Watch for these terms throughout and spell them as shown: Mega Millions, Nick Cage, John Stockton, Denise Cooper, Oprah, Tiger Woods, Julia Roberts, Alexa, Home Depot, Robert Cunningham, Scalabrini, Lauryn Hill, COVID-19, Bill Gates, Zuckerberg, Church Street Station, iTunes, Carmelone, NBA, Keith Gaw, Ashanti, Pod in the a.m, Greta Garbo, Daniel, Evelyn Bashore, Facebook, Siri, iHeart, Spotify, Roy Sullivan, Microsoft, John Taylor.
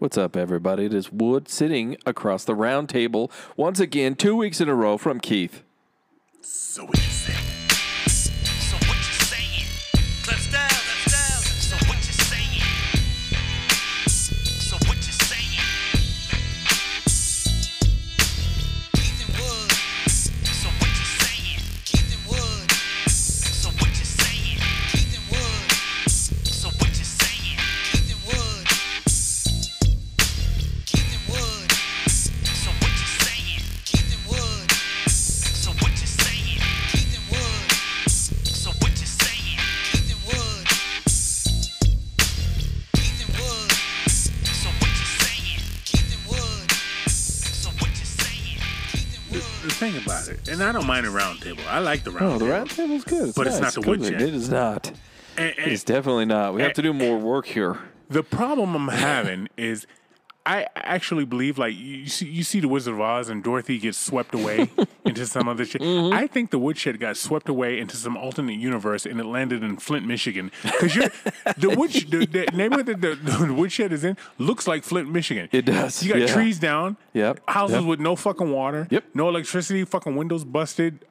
What's up, everybody? It is Wood sitting across the round table once again, 2 weeks in a row from Keith. So what you saying? So what you saying? Clips down, clips down. So what you saying? So what you saying? Keith and Wood. So what you saying? Keith and Wood. So what you saying? Keith and Wood. So what you saying? Keith and Wood. Keith and Wood. So what you saying? Keith and Wood. Think about it, and I don't mind a round table. I like the round table. No, the round table's good. But it's not the wood chat. It is not. It's definitely not. We have to do more work here. The problem I'm having is I actually believe, like, you see the Wizard of Oz and Dorothy gets swept away into some other shit. Mm-hmm. I think the woodshed got swept away into some alternate universe and it landed in Flint, Michigan. Because the neighborhood that the woodshed is in looks like Flint, Michigan. It does. You got trees down, houses with no fucking water, no electricity, fucking windows busted,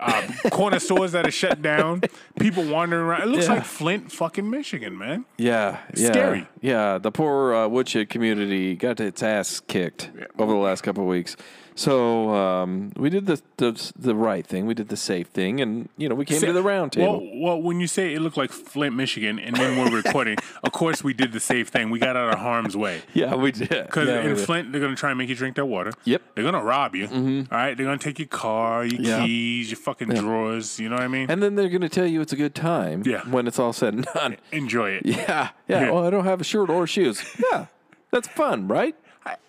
corner stores that are shut down, people wandering around. It looks like Flint, fucking Michigan, man. Yeah. Scary. Yeah. The poor woodshed community got its ass kicked over the last couple of weeks. So we did the right thing. We did the safe thing, and we came to the round table. Well, when you say it looked like Flint, Michigan, and then we're recording, of course we did the safe thing. We got out of harm's way. Yeah, we did. Because in Flint, they're going to try and make you drink their water. Yep. They're going to rob you. Mm-hmm. All right? They're going to take your car, your keys, your fucking drawers. You know what I mean? And then they're going to tell you it's a good time when it's all said and done. Enjoy it. Yeah. Yeah. Well, I don't have a shirt or shoes. Yeah. That's fun, right?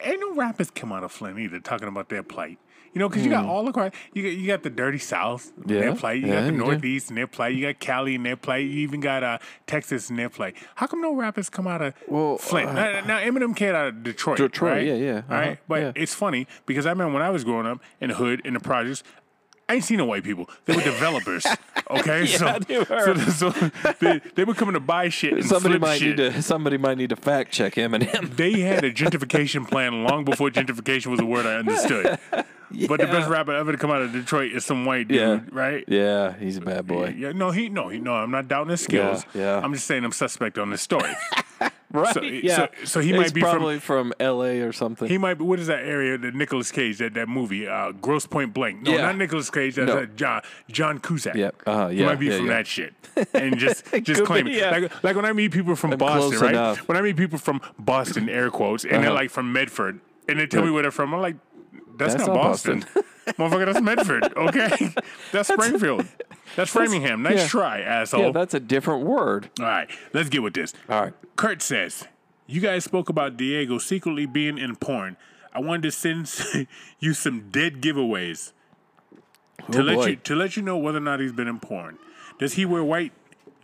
Ain't no rappers come out of Flint either talking about their plight. Because you got all across. You got the Dirty South in their plight. You got the Northeast in their plight. You got Cali in their plight. You even got Texas in their plight. How come no rappers come out of Flint? Now, Eminem came out of Detroit. Right? All right? But it's funny because I remember when I was growing up in the hood, in the projects, I ain't seen no white people. They were developers, okay? So they were coming to buy shit and Somebody might need to fact check Eminem. They had a gentrification plan long before gentrification was a word I understood. Yeah. But the best rapper ever to come out of Detroit is some white dude, right? Yeah, he's a bad boy. Yeah, no, I'm not doubting his skills. Yeah. I'm just saying I'm suspect on this story. Right. So he might be probably from L.A. or something. He might be. What is that area? The Nicolas Cage, that movie, Gross Point Blank. No, not Nicolas Cage. That's John Cusack. Yeah. He might be from that shit and just claim it. Yeah. Like when I meet people from Boston, right? Enough. When I meet people from Boston, air quotes, and they're like from Medford, and they tell me where they're from, I'm like, that's not Boston. Motherfucker, that's Medford. Okay, that's Springfield. That's Framingham. Nice try, asshole. Yeah, that's a different word. All right, let's get with this. All right. Kurt says, you guys spoke about Diego secretly being in porn. I wanted to send you some dead giveaways to let you know whether or not he's been in porn. Does he wear white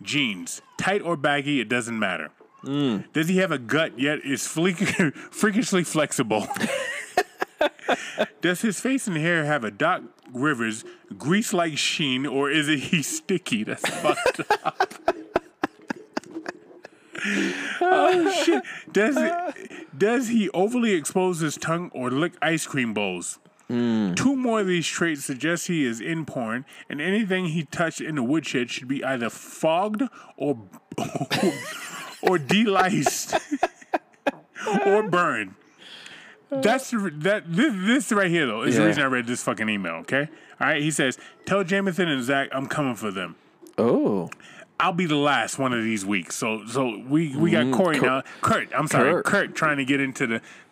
jeans? Tight or baggy, it doesn't matter. Mm. Does he have a gut yet is freakishly flexible? Does his face and hair have a Doc Rivers grease-like sheen, or is it he's sticky? That's fucked up. Oh, shit. Does he overly expose his tongue or lick ice cream bowls? Mm. Two more of these traits suggest he is in porn, and anything he touched in the woodshed should be either fogged or deliced or burned. This right here, though, is the reason I read this fucking email, okay? All right, he says, tell Jamethan and Zach I'm coming for them. Oh. I'll be the last one of these weeks. So we got Corey now. Kurt trying to get into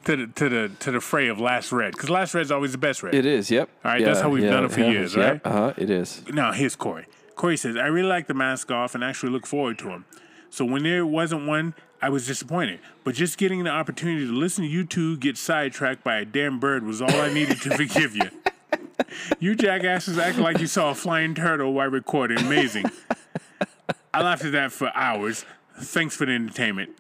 the fray of Last Red, because Last Red's always the best red. It is, yep. All right, that's how we've done it for years, right? It is. Now, here's Corey. Corey says, I really like the mask off and actually look forward to him. So when there wasn't one, I was disappointed, but just getting the opportunity to listen to you two get sidetracked by a damn bird was all I needed to forgive you. You jackasses act like you saw a flying turtle while recording. Amazing. I laughed at that for hours. Thanks for the entertainment,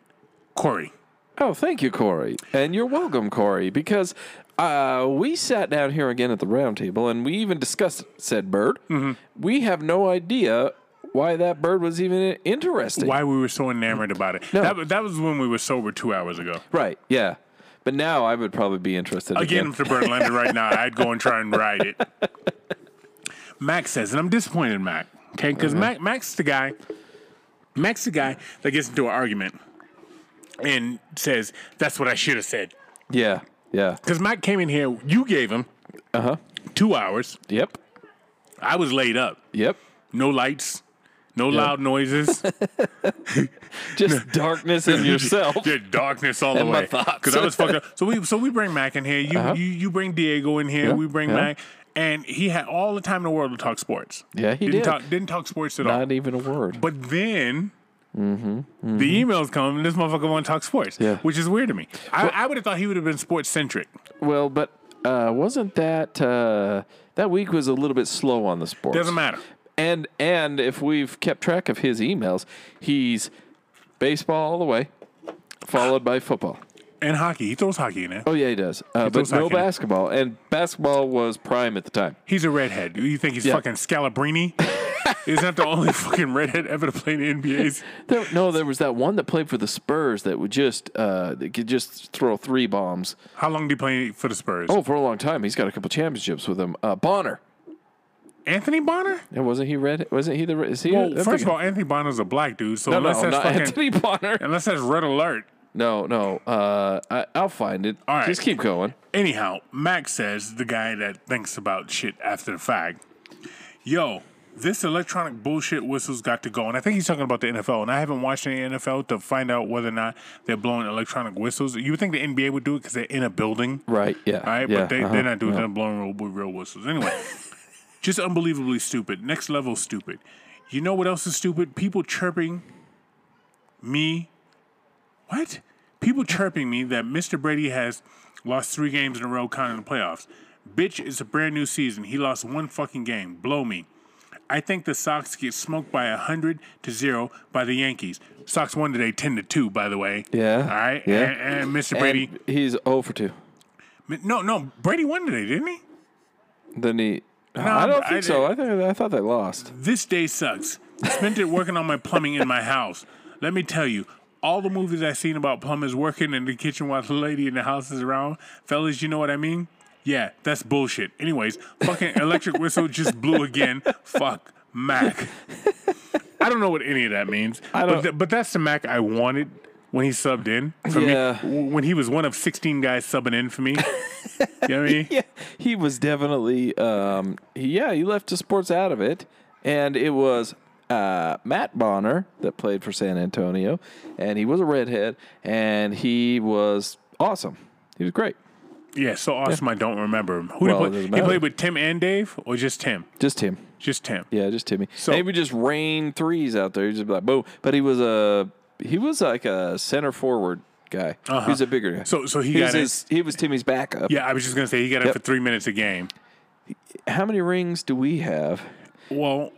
Corey. Oh, thank you, Corey. And you're welcome, Corey, because we sat down here again at the round table, and we even discussed said bird. Mm-hmm. We have no idea why that bird was even interesting. Why we were so enamored about it. No. That was when we were sober 2 hours ago. Right, yeah. But now I would probably be interested again. If the bird landed right now, I'd go and try and ride it. Max says, and I'm disappointed in Mac, okay? Because Mac's the guy that gets into an argument and says, that's what I should have said. Yeah, yeah. Because Mac came in here, you gave him 2 hours. Yep. I was laid up. Yep. No lights. No loud noises. Just darkness in yourself. Just darkness all the way. Because I was fucked up. So we bring Mac in here. You bring Diego in here. Yeah, we bring Mac. And he had all the time in the world to talk sports. Yeah, he did. Didn't talk sports at all. Not even a word. But then the emails come and this motherfucker won't talk sports. Yeah. Which is weird to me. I would have thought he would have been sports centric. Well, but wasn't that that week was a little bit slow on the sports. Doesn't matter. And if we've kept track of his emails, he's baseball all the way, followed by football. And hockey. He throws hockey in it. Oh, yeah, he does. But no basketball. And basketball was prime at the time. He's a redhead. Do you think he's fucking Scalabrini? Isn't that the only fucking redhead ever to play in the NBA's? There was that one that played for the Spurs that would just throw three bombs. How long did he play for the Spurs? Oh, for a long time. He's got a couple championships with him. Bonner. Anthony Bonner? And wasn't he red? Wasn't he the red? Is he first of all, Anthony Bonner's a black dude. So that's Anthony Bonner. Unless that's red alert. No. I'll find it. All right. Just keep going. Anyhow, Max says, the guy that thinks about shit after the fact, yo, this electronic bullshit whistle's got to go. And I think he's talking about the NFL. And I haven't watched any NFL to find out whether or not they're blowing electronic whistles. You would think the NBA would do it because they're in a building. Right, yeah. All right, yeah, but they're not doing it. They're blowing real whistles. Anyway. Just unbelievably stupid. Next level stupid. You know what else is stupid? People chirping me. What? People chirping me that Mr. Brady has lost 3 games in a row counting the playoffs. Bitch, it's a brand new season. He lost 1 fucking game. Blow me. I think the Sox get smoked by 100-0 by the Yankees. Sox won today 10-2, by the way. Yeah. All right? Yeah. And Mr. Brady. And he's 0-2. No. Brady won today, didn't he? Then he... No, I don't think so. I thought they lost. This day sucks. Spent it working on my plumbing in my house. Let me tell you, all the movies I've seen about plumbers working in the kitchen while the lady in the house is around, fellas, you know what I mean? Yeah, that's bullshit. Anyways, fucking electric whistle just blew again. Fuck Mac. I don't know what any of that means. But that's the Mac I wanted when he subbed in for me. When he was one of 16 guys subbing in for me. You know what I mean? Yeah, he was definitely, he left the sports out of it. And it was Matt Bonner that played for San Antonio. And he was a redhead. And he was awesome. He was great. Yeah, so awesome. Yeah. I don't remember him. He played with Tim and Dave or just Tim? Just Tim. Just Tim. Yeah, just Timmy. So, and he would just rain threes out there. He'd just be like, boom. But he was like a center forward guy. He was a bigger guy. So he was Timmy's backup. Yeah, I was just going to say he got up for 3 minutes a game. How many rings do we have? Well,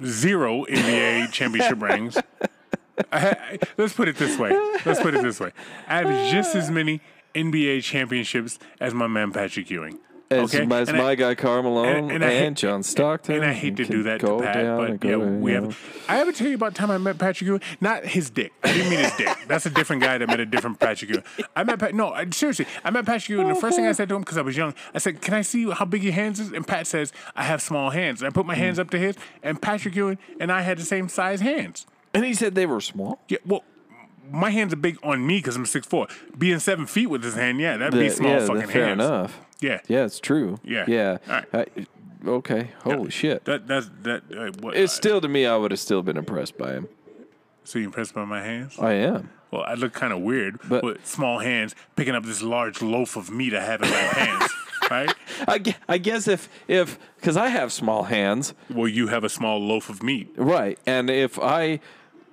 0 NBA championship rings. Let's put it this way. I have just as many NBA championships as my man Patrick Ewing. As my guy Carmelone and John Stockton. And I hate to do that to Pat, but we have. I ever tell you about the time I met Patrick Ewing? Not his dick. I didn't mean his dick. That's a different guy that met a different Patrick Ewing. I met Patrick Ewing, and the first thing I said to him, because I was young, I said, can I see how big your hands is? And Pat says, I have small hands. And I put my hands up to his, and Patrick Ewing and I had the same size hands. And he said they were small? Yeah, well. My hands are big on me because I'm 6'4". Being 7 feet with his hand, that'd be small fucking hands. Fair enough. Yeah. Yeah, it's true. Yeah. All right. Okay. Holy shit. It's still, to me, I would have still been impressed by him. So you impressed by my hands? I am. Well, I look kind of weird with small hands picking up this large loaf of meat I have in my hands. Right? I guess if because I have small hands. Well, you have a small loaf of meat. Right. And if I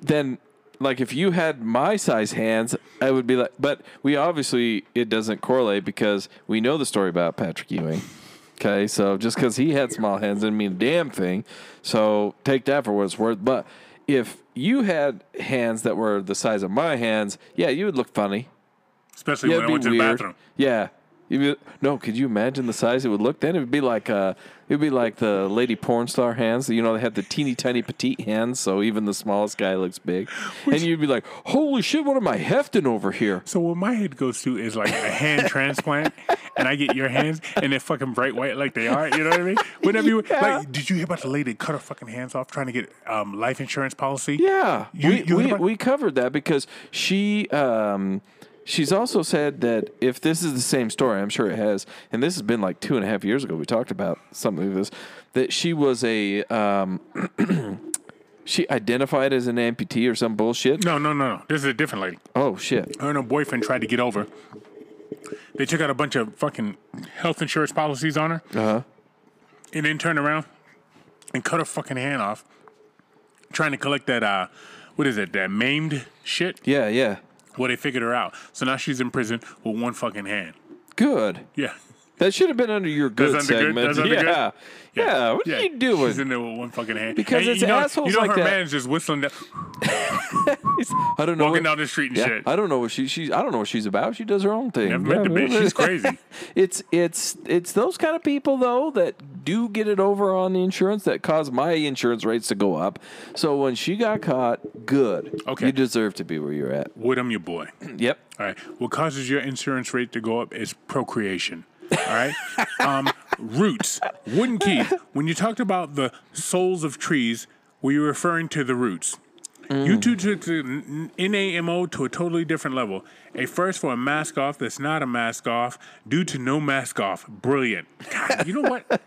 then... Like, if you had my size hands, I would be like... But we obviously... It doesn't correlate because we know the story about Patrick Ewing. Okay? So, just because he had small hands didn't mean a damn thing. So, take that for what it's worth. But if you had hands that were the size of my hands, you would look funny. Especially when I went to the bathroom. Yeah. No, could you imagine the size it would look then? It would be like the lady porn star hands. You know, they had the teeny tiny petite hands, so even the smallest guy looks big. Which, and you'd be like, holy shit, what am I hefting over here? So what my head goes to is like a hand transplant, and I get your hands, and they're fucking bright white like they are. You know what I mean? Whenever you like, did you hear about the lady that cut her fucking hands off trying to get life insurance policy? Yeah, we covered that because she. She's also said that if this is the same story, I'm sure it has, and this has been like 2.5 years ago, we talked about something like this, that she was a, she identified as an amputee or some bullshit. No. This is a different lady. Oh, shit. Her and her boyfriend tried to get over. They took out a bunch of fucking health insurance policies on her. Uh-huh. And then turned around and cut her fucking hand off trying to collect that, what is it, that maimed shit? Yeah. Well, they figured her out. So now she's in prison with one fucking hand. Good. Yeah. That should have been under your good segment. Yeah. What are you doing? She's in there with one fucking hand. Because it's assholes like that. You know her man's just whistling down. I don't know. Walking down the street and shit. I don't know what she's about. She does her own thing. Never met the bitch. She's crazy. It's those kind of people though that do get it over on insurance that cause my insurance rates to go up. So when she got caught, good. Okay. You deserve to be where you're at. Woodham, your boy. Yep. All right. What causes your insurance rate to go up is procreation. All right. Roots. Wooden Keith, when you talked about the souls of trees, were you referring to the roots? You two took the NAMO to a totally different level. A first for a mask off that's not a mask off due to no mask off. Brilliant. God, you know what?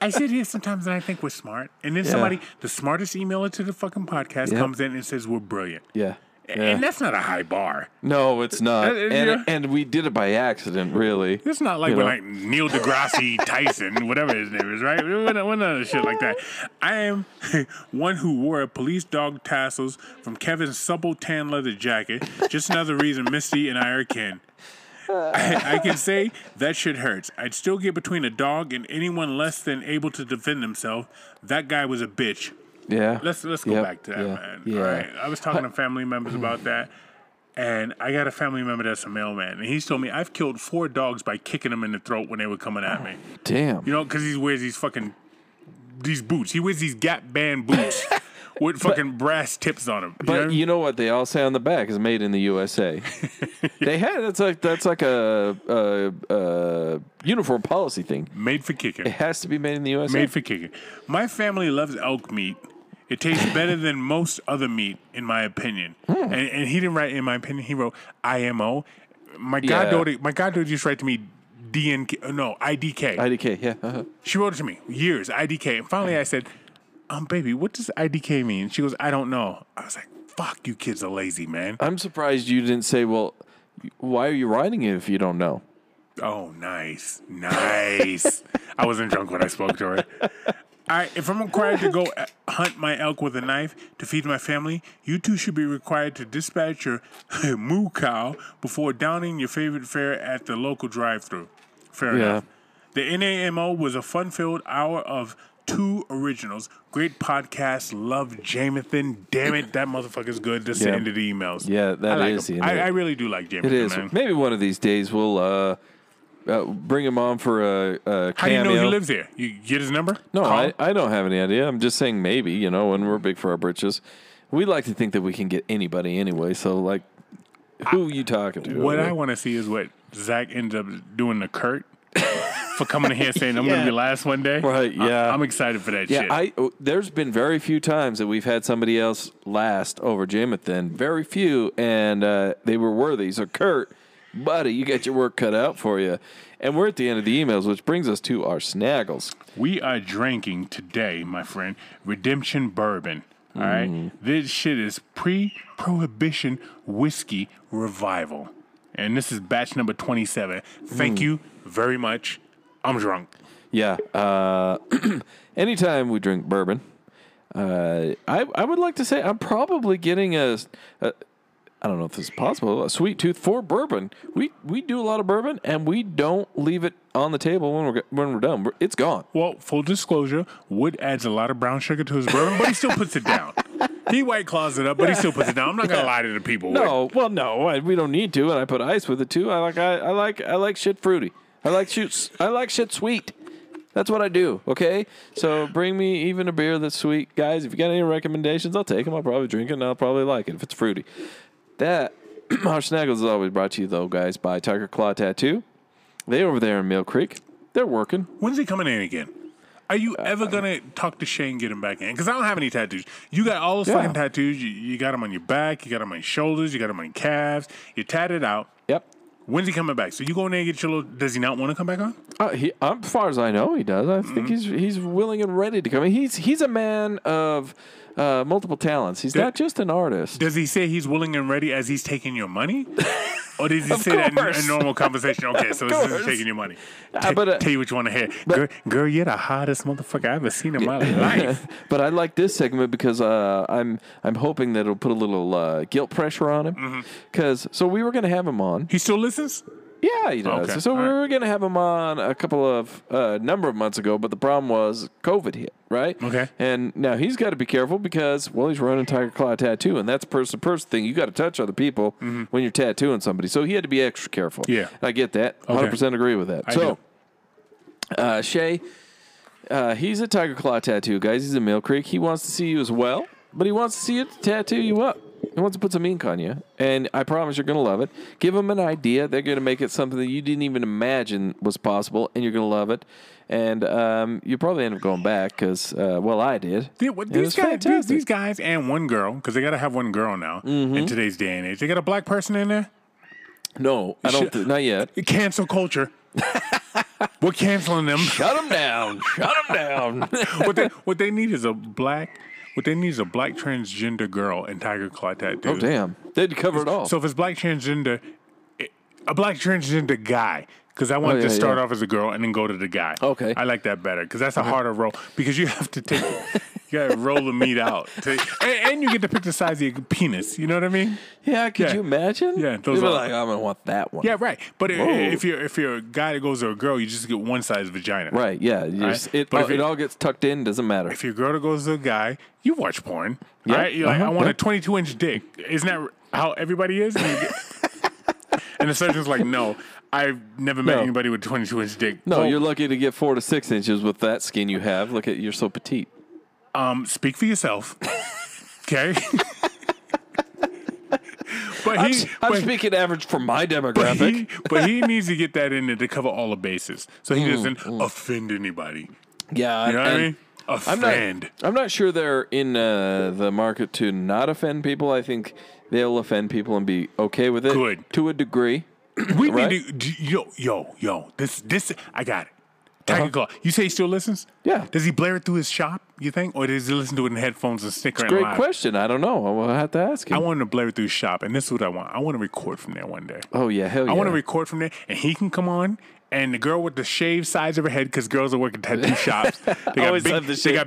I sit here sometimes and I think we're smart. And then somebody, the smartest emailer to the fucking podcast, comes in and says we're brilliant. Yeah. Yeah. And that's not a high bar. No, it's not. And we did it by accident, really. It's not like we're like Neil deGrasse Tyson, whatever his name is, right? We're none of shit like that. I am one who wore a police dog tassels from Kevin's supple tan leather jacket. Just another reason Misty and I are kin. I can say that shit hurts. I'd still get between a dog and anyone less than able to defend themselves. That guy was a bitch. Yeah. Let's go back to that, man. Yeah. All right. I was talking to family members about that, and I got a family member that's a mailman, and he's told me I've killed 4 dogs by kicking them in the throat when they were coming at me. Damn. You know, because he wears these fucking these boots. He wears these Gap band boots with fucking brass tips on them. But you know what they all say on the back is made in the USA. They had that's like a uniform policy thing. Made for kicking. It has to be made in the USA. Made for kicking. My family loves elk meat. It tastes better than most other meat, in my opinion. And he didn't write "in my opinion." He wrote IMO. My goddaughter just wrote to me IDK. IDK, yeah. Uh-huh. She wrote it to me years, IDK. And finally I said, baby, what does IDK mean? She goes, I don't know. I was like, fuck, you kids are lazy, man. I'm surprised you didn't say, well, why are you writing it if you don't know? Oh, nice. I wasn't drunk when I spoke to her. All right, if I'm required to go hunt my elk with a knife to feed my family, you two should be required to dispatch your moo cow before downing your favorite fare at the local drive-thru. Fair enough. The NAMO was a fun-filled hour of 2 originals. Great podcast. Love Jamathan. Damn it, that motherfucker's good. That's the end of the emails. Yeah, that is. I really do like Jamathan. It is. Man. Maybe one of these days we'll... bring him on for a cameo. How do you know he lives here? You get his number? No, I don't have any idea. I'm just saying maybe, when we're big for our britches. We like to think that we can get anybody anyway. So, like, who are you talking to? What I want to see is what Zach ends up doing to Kurt for coming in here saying, I'm going to be last one day. Right, yeah. I'm excited for that shit. There's been very few times that we've had somebody else last over Jamathan. Very few. And they were worthy. So, Kurt... buddy, you got your work cut out for you. And we're at the end of the emails, which brings us to our snaggles. We are drinking today, my friend, Redemption Bourbon. All right? This shit is pre-prohibition whiskey revival. And this is batch number 27. Thank you very much. I'm drunk. Yeah. Anytime we drink bourbon, I would like to say I'm probably getting a I don't know if this is possible, a sweet tooth for bourbon. We do a lot of bourbon, and we don't leave it on the table when we're done. It's gone. Well, full disclosure, Wood adds a lot of brown sugar to his bourbon, but he still puts it down. He white claws it up, but he still puts it down. I'm not gonna lie to the people. No, Wood. Well, no, we don't need to, and I put ice with it too. I like shit fruity. I like shit sweet. That's what I do, okay? So bring me even a beer that's sweet. Guys, if you got any recommendations, I'll take them. I'll probably drink it, and I'll probably like it if it's fruity. That, our Snaggles is always brought to you, though, guys, by Tiger Claw Tattoo. They over there in Mill Creek. They're working. When's he coming in again? Are you ever going to talk to Shane, get him back in? Because I don't have any tattoos. You got all those fucking tattoos. You got them on your back. You got them on your shoulders. You got them on your calves. You're tatted out. Yep. When's he coming back? So you go in there and get your little... Does he not want to come back on? As far as I know, he does. I think he's willing and ready to come in. He's a man of multiple talents. He's not just an artist. Does he say he's willing and ready as he's taking your money? Or did you say that in a normal conversation? Okay, so this isn't taking your money. Tell you what you want to hear. Girl, you're the hottest motherfucker I've ever seen in my life. But I like this segment because I'm hoping that it'll put a little guilt pressure on him. Because so we were going to have him on. He still listens? Yeah, he does. Okay. So we were going to have him on a number of months ago, but the problem was COVID hit, right? Okay. And now he's got to be careful because, well, he's running Tiger Claw Tattoo, and that's person-to-person thing. You got to touch other people when you're tattooing somebody. So he had to be extra careful. Yeah. I get that. Okay. 100% agree with that. So, Shay, he's a Tiger Claw Tattoo, guys. He's in Mill Creek. He wants to see you as well, but he wants to see you to tattoo you up. He wants to put some ink on you, and I promise you're going to love it. Give them an idea. They're going to make it something that you didn't even imagine was possible, and you're going to love it. And you'll probably end up going back because, I did. These guys and one girl, because they got to have one girl now in today's day and age. They got a black person in there? No, I don't. Not yet. Cancel culture. We're canceling them. Shut them down. Shut them down. What they need is a black... What they need is a black transgender girl and Tiger Claw Tattoo. Oh, damn. They'd cover it all. So if it's black transgender, a black transgender guy, because I wanted to start off as a girl and then go to the guy. Okay. I like that better because that's a harder role because you have to take you got to roll the meat out. And you get to pick the size of your penis. You know what I mean? Yeah. Could you imagine? Yeah. Those people are like, I'm going to want that one. Yeah, right. But if you're a guy that goes to a girl, you just get one size vagina. Right. Yeah. But if it all gets tucked in, doesn't matter. If your girl that goes to a guy, you watch porn. Yeah. Right? You're like, I want a 22-inch dick. Isn't that how everybody is? And the surgeon's like, no. I've never met anybody with 22-inch dick. No, you're lucky to get 4 to 6 inches with that skin you have. Look at you're so petite. Speak for yourself, okay? I'm speaking average for my demographic. But he needs to get that in there to cover all the bases, so he doesn't offend anybody. Yeah, you know what I mean. Offend. I'm not sure they're in the market to not offend people. I think they'll offend people and be okay with it. Good to a degree. We need to This I got it. Tiger Claw. You say he still listens? Yeah. Does he blare it through his shop, you think? Or does he listen to it in headphones and stick around? Great question. I don't know. I will have to ask him. I want him to blare it through his shop, and this is what I want. I want to record from there one day. Oh, yeah. Hell yeah. I want to record from there, and he can come on, and the girl with the shaved sides of her head, because girls are working tattoo shops. They got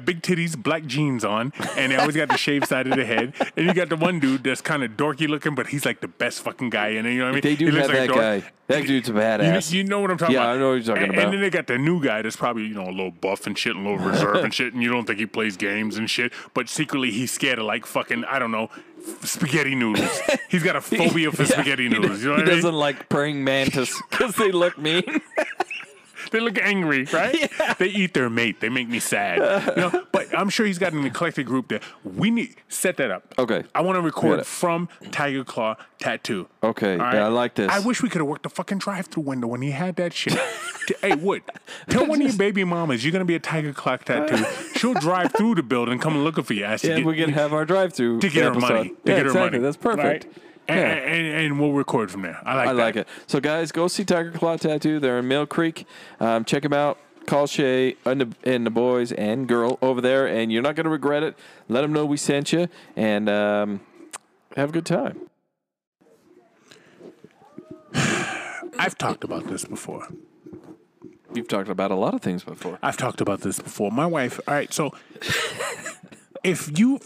big titties, black jeans on, and they always got the shaved side of the head. And you got the one dude that's kind of dorky looking, but he's like the best fucking guy in it. You know what I mean? They do have that guy. That dude's a badass. You know what I'm talking about? Yeah, I know what you're talking about. And then they got the new guy that's probably, a little buff and shit, and a little reserve and shit, and you don't think he plays games and shit, but secretly he's scared of like fucking, I don't know, spaghetti noodles. He's got a phobia for spaghetti noodles. You know what I mean? He doesn't like praying mantis because they look mean. They look angry, right? Yeah. They eat their mate. They make me sad. But I'm sure he's got an eclectic group there. We need set that up. Okay. I want to record from Tiger Claw Tattoo. Okay. Right? Yeah, I like this. I wish we could have worked the fucking drive-through window when he had that shit. Hey, Wood, tell one of your baby mamas you're going to be a Tiger Claw Tattoo. She'll drive through the building and come looking for you. We can have our drive-through to get her money. To get her money. That's perfect. Right? And we'll record from there. I like it. So, guys, go see Tiger Claw Tattoo. They're in Mill Creek. Check them out. Call Shay and the boys and girl over there, and you're not going to regret it. Let them know we sent you, and have a good time. I've talked about this before. You've talked about a lot of things before. I've talked about this before. My wife, all right, so if you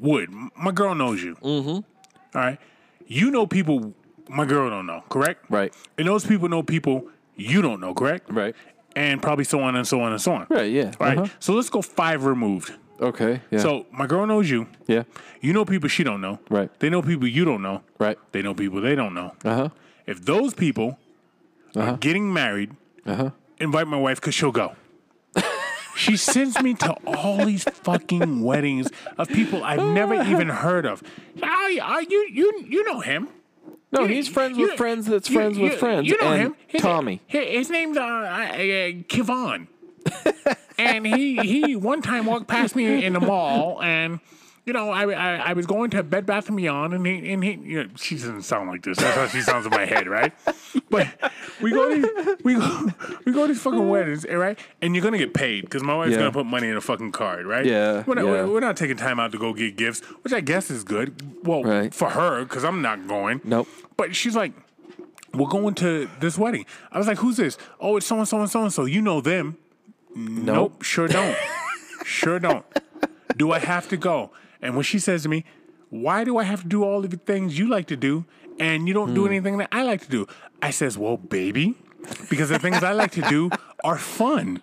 would, my girl knows you. Mm-hmm. All right. You know people my girl don't know, correct? Right. And those people know people you don't know, correct? Right. And probably so on and so on and so on. Right, yeah. All right. So let's go 5 removed. Okay, yeah. So my girl knows you. Yeah. You know people she don't know. Right. They know people you don't know. Right. They know people they don't know. If those people like getting married, invite my wife because she'll go. She sends me to all these fucking weddings of people I've never even heard of. You know him. No, he's friends with friends that's friends with friends. You know him. Tommy. His name's Kevon. And he one time walked past me in the mall, and, you know, I was going to Bed Bath & Beyond, and he you know, she doesn't sound like this. That's how she sounds in my head, right? But we go to these fucking weddings, right? And you're going to get paid because my wife's going to put money in a fucking card, right? Yeah. We're not taking time out to go get gifts, which I guess is good. Well, for her, because I'm not going. Nope. But she's like, we're going to this wedding. I was like, who's this? Oh, it's so-and-so and so-and-so. You know them. Nope. Sure don't. Sure don't. Do I have to go? And when she says to me, why do I have to do all of the things you like to do and you don't do anything that I like to do? I says, well, baby, because the things I like to do are fun.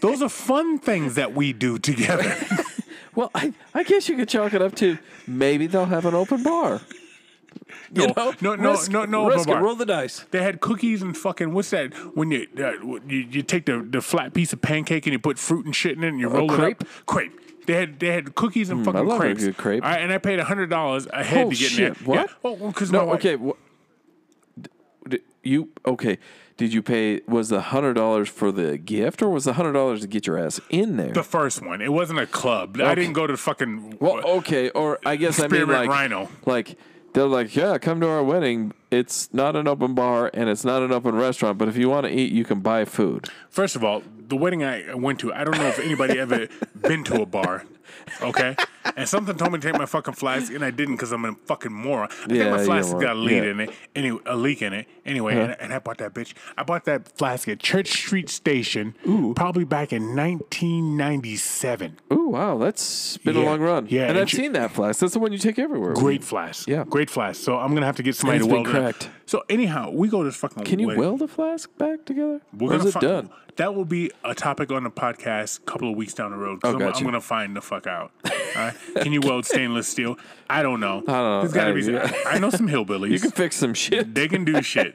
Those are fun things that we do together. Well, I guess you could chalk it up to maybe they'll have an open bar. No, roll the dice. They had cookies and fucking, what's that? When you take the flat piece of pancake and you put fruit and shit in it and you roll it up. Crepe. They had cookies and fucking crepes. I love a good crepe. All right, and I paid $100 a head to get in there. What? Yeah. Oh, because my wife. Okay. Did you pay? Was the $100 for the gift, or was the $100 to get your ass in there? The first one. It wasn't a club. Okay. I didn't go to fucking. Well, okay. Or I guess I mean like Rhino. Like they're like, yeah, come to our wedding. It's not an open bar and it's not an open restaurant, but if you want to eat, you can buy food. First of all, the wedding I went to, I don't know if anybody ever been to a bar, okay? And something told me to take my fucking flask, and I didn't because I'm a fucking moron. I think my flask got a leak in it. Anyway, and I bought that bitch. I bought that flask at Church Street Station, probably back in 1997. Ooh, wow, that's been a long run. Yeah, and I've seen that flask. That's the one you take everywhere. Great flask. Yeah, great flask. So I'm gonna have to get somebody to weld it. So anyhow, we go to this fucking. Can you weld a flask back together? Or is it done? That will be a topic on the podcast a couple of weeks down the road. Oh, gotcha. I'm going to find the fuck out. All right? Can you weld stainless steel? I don't know. There's got to be. I know some hillbillies. You can fix some shit. They can do shit.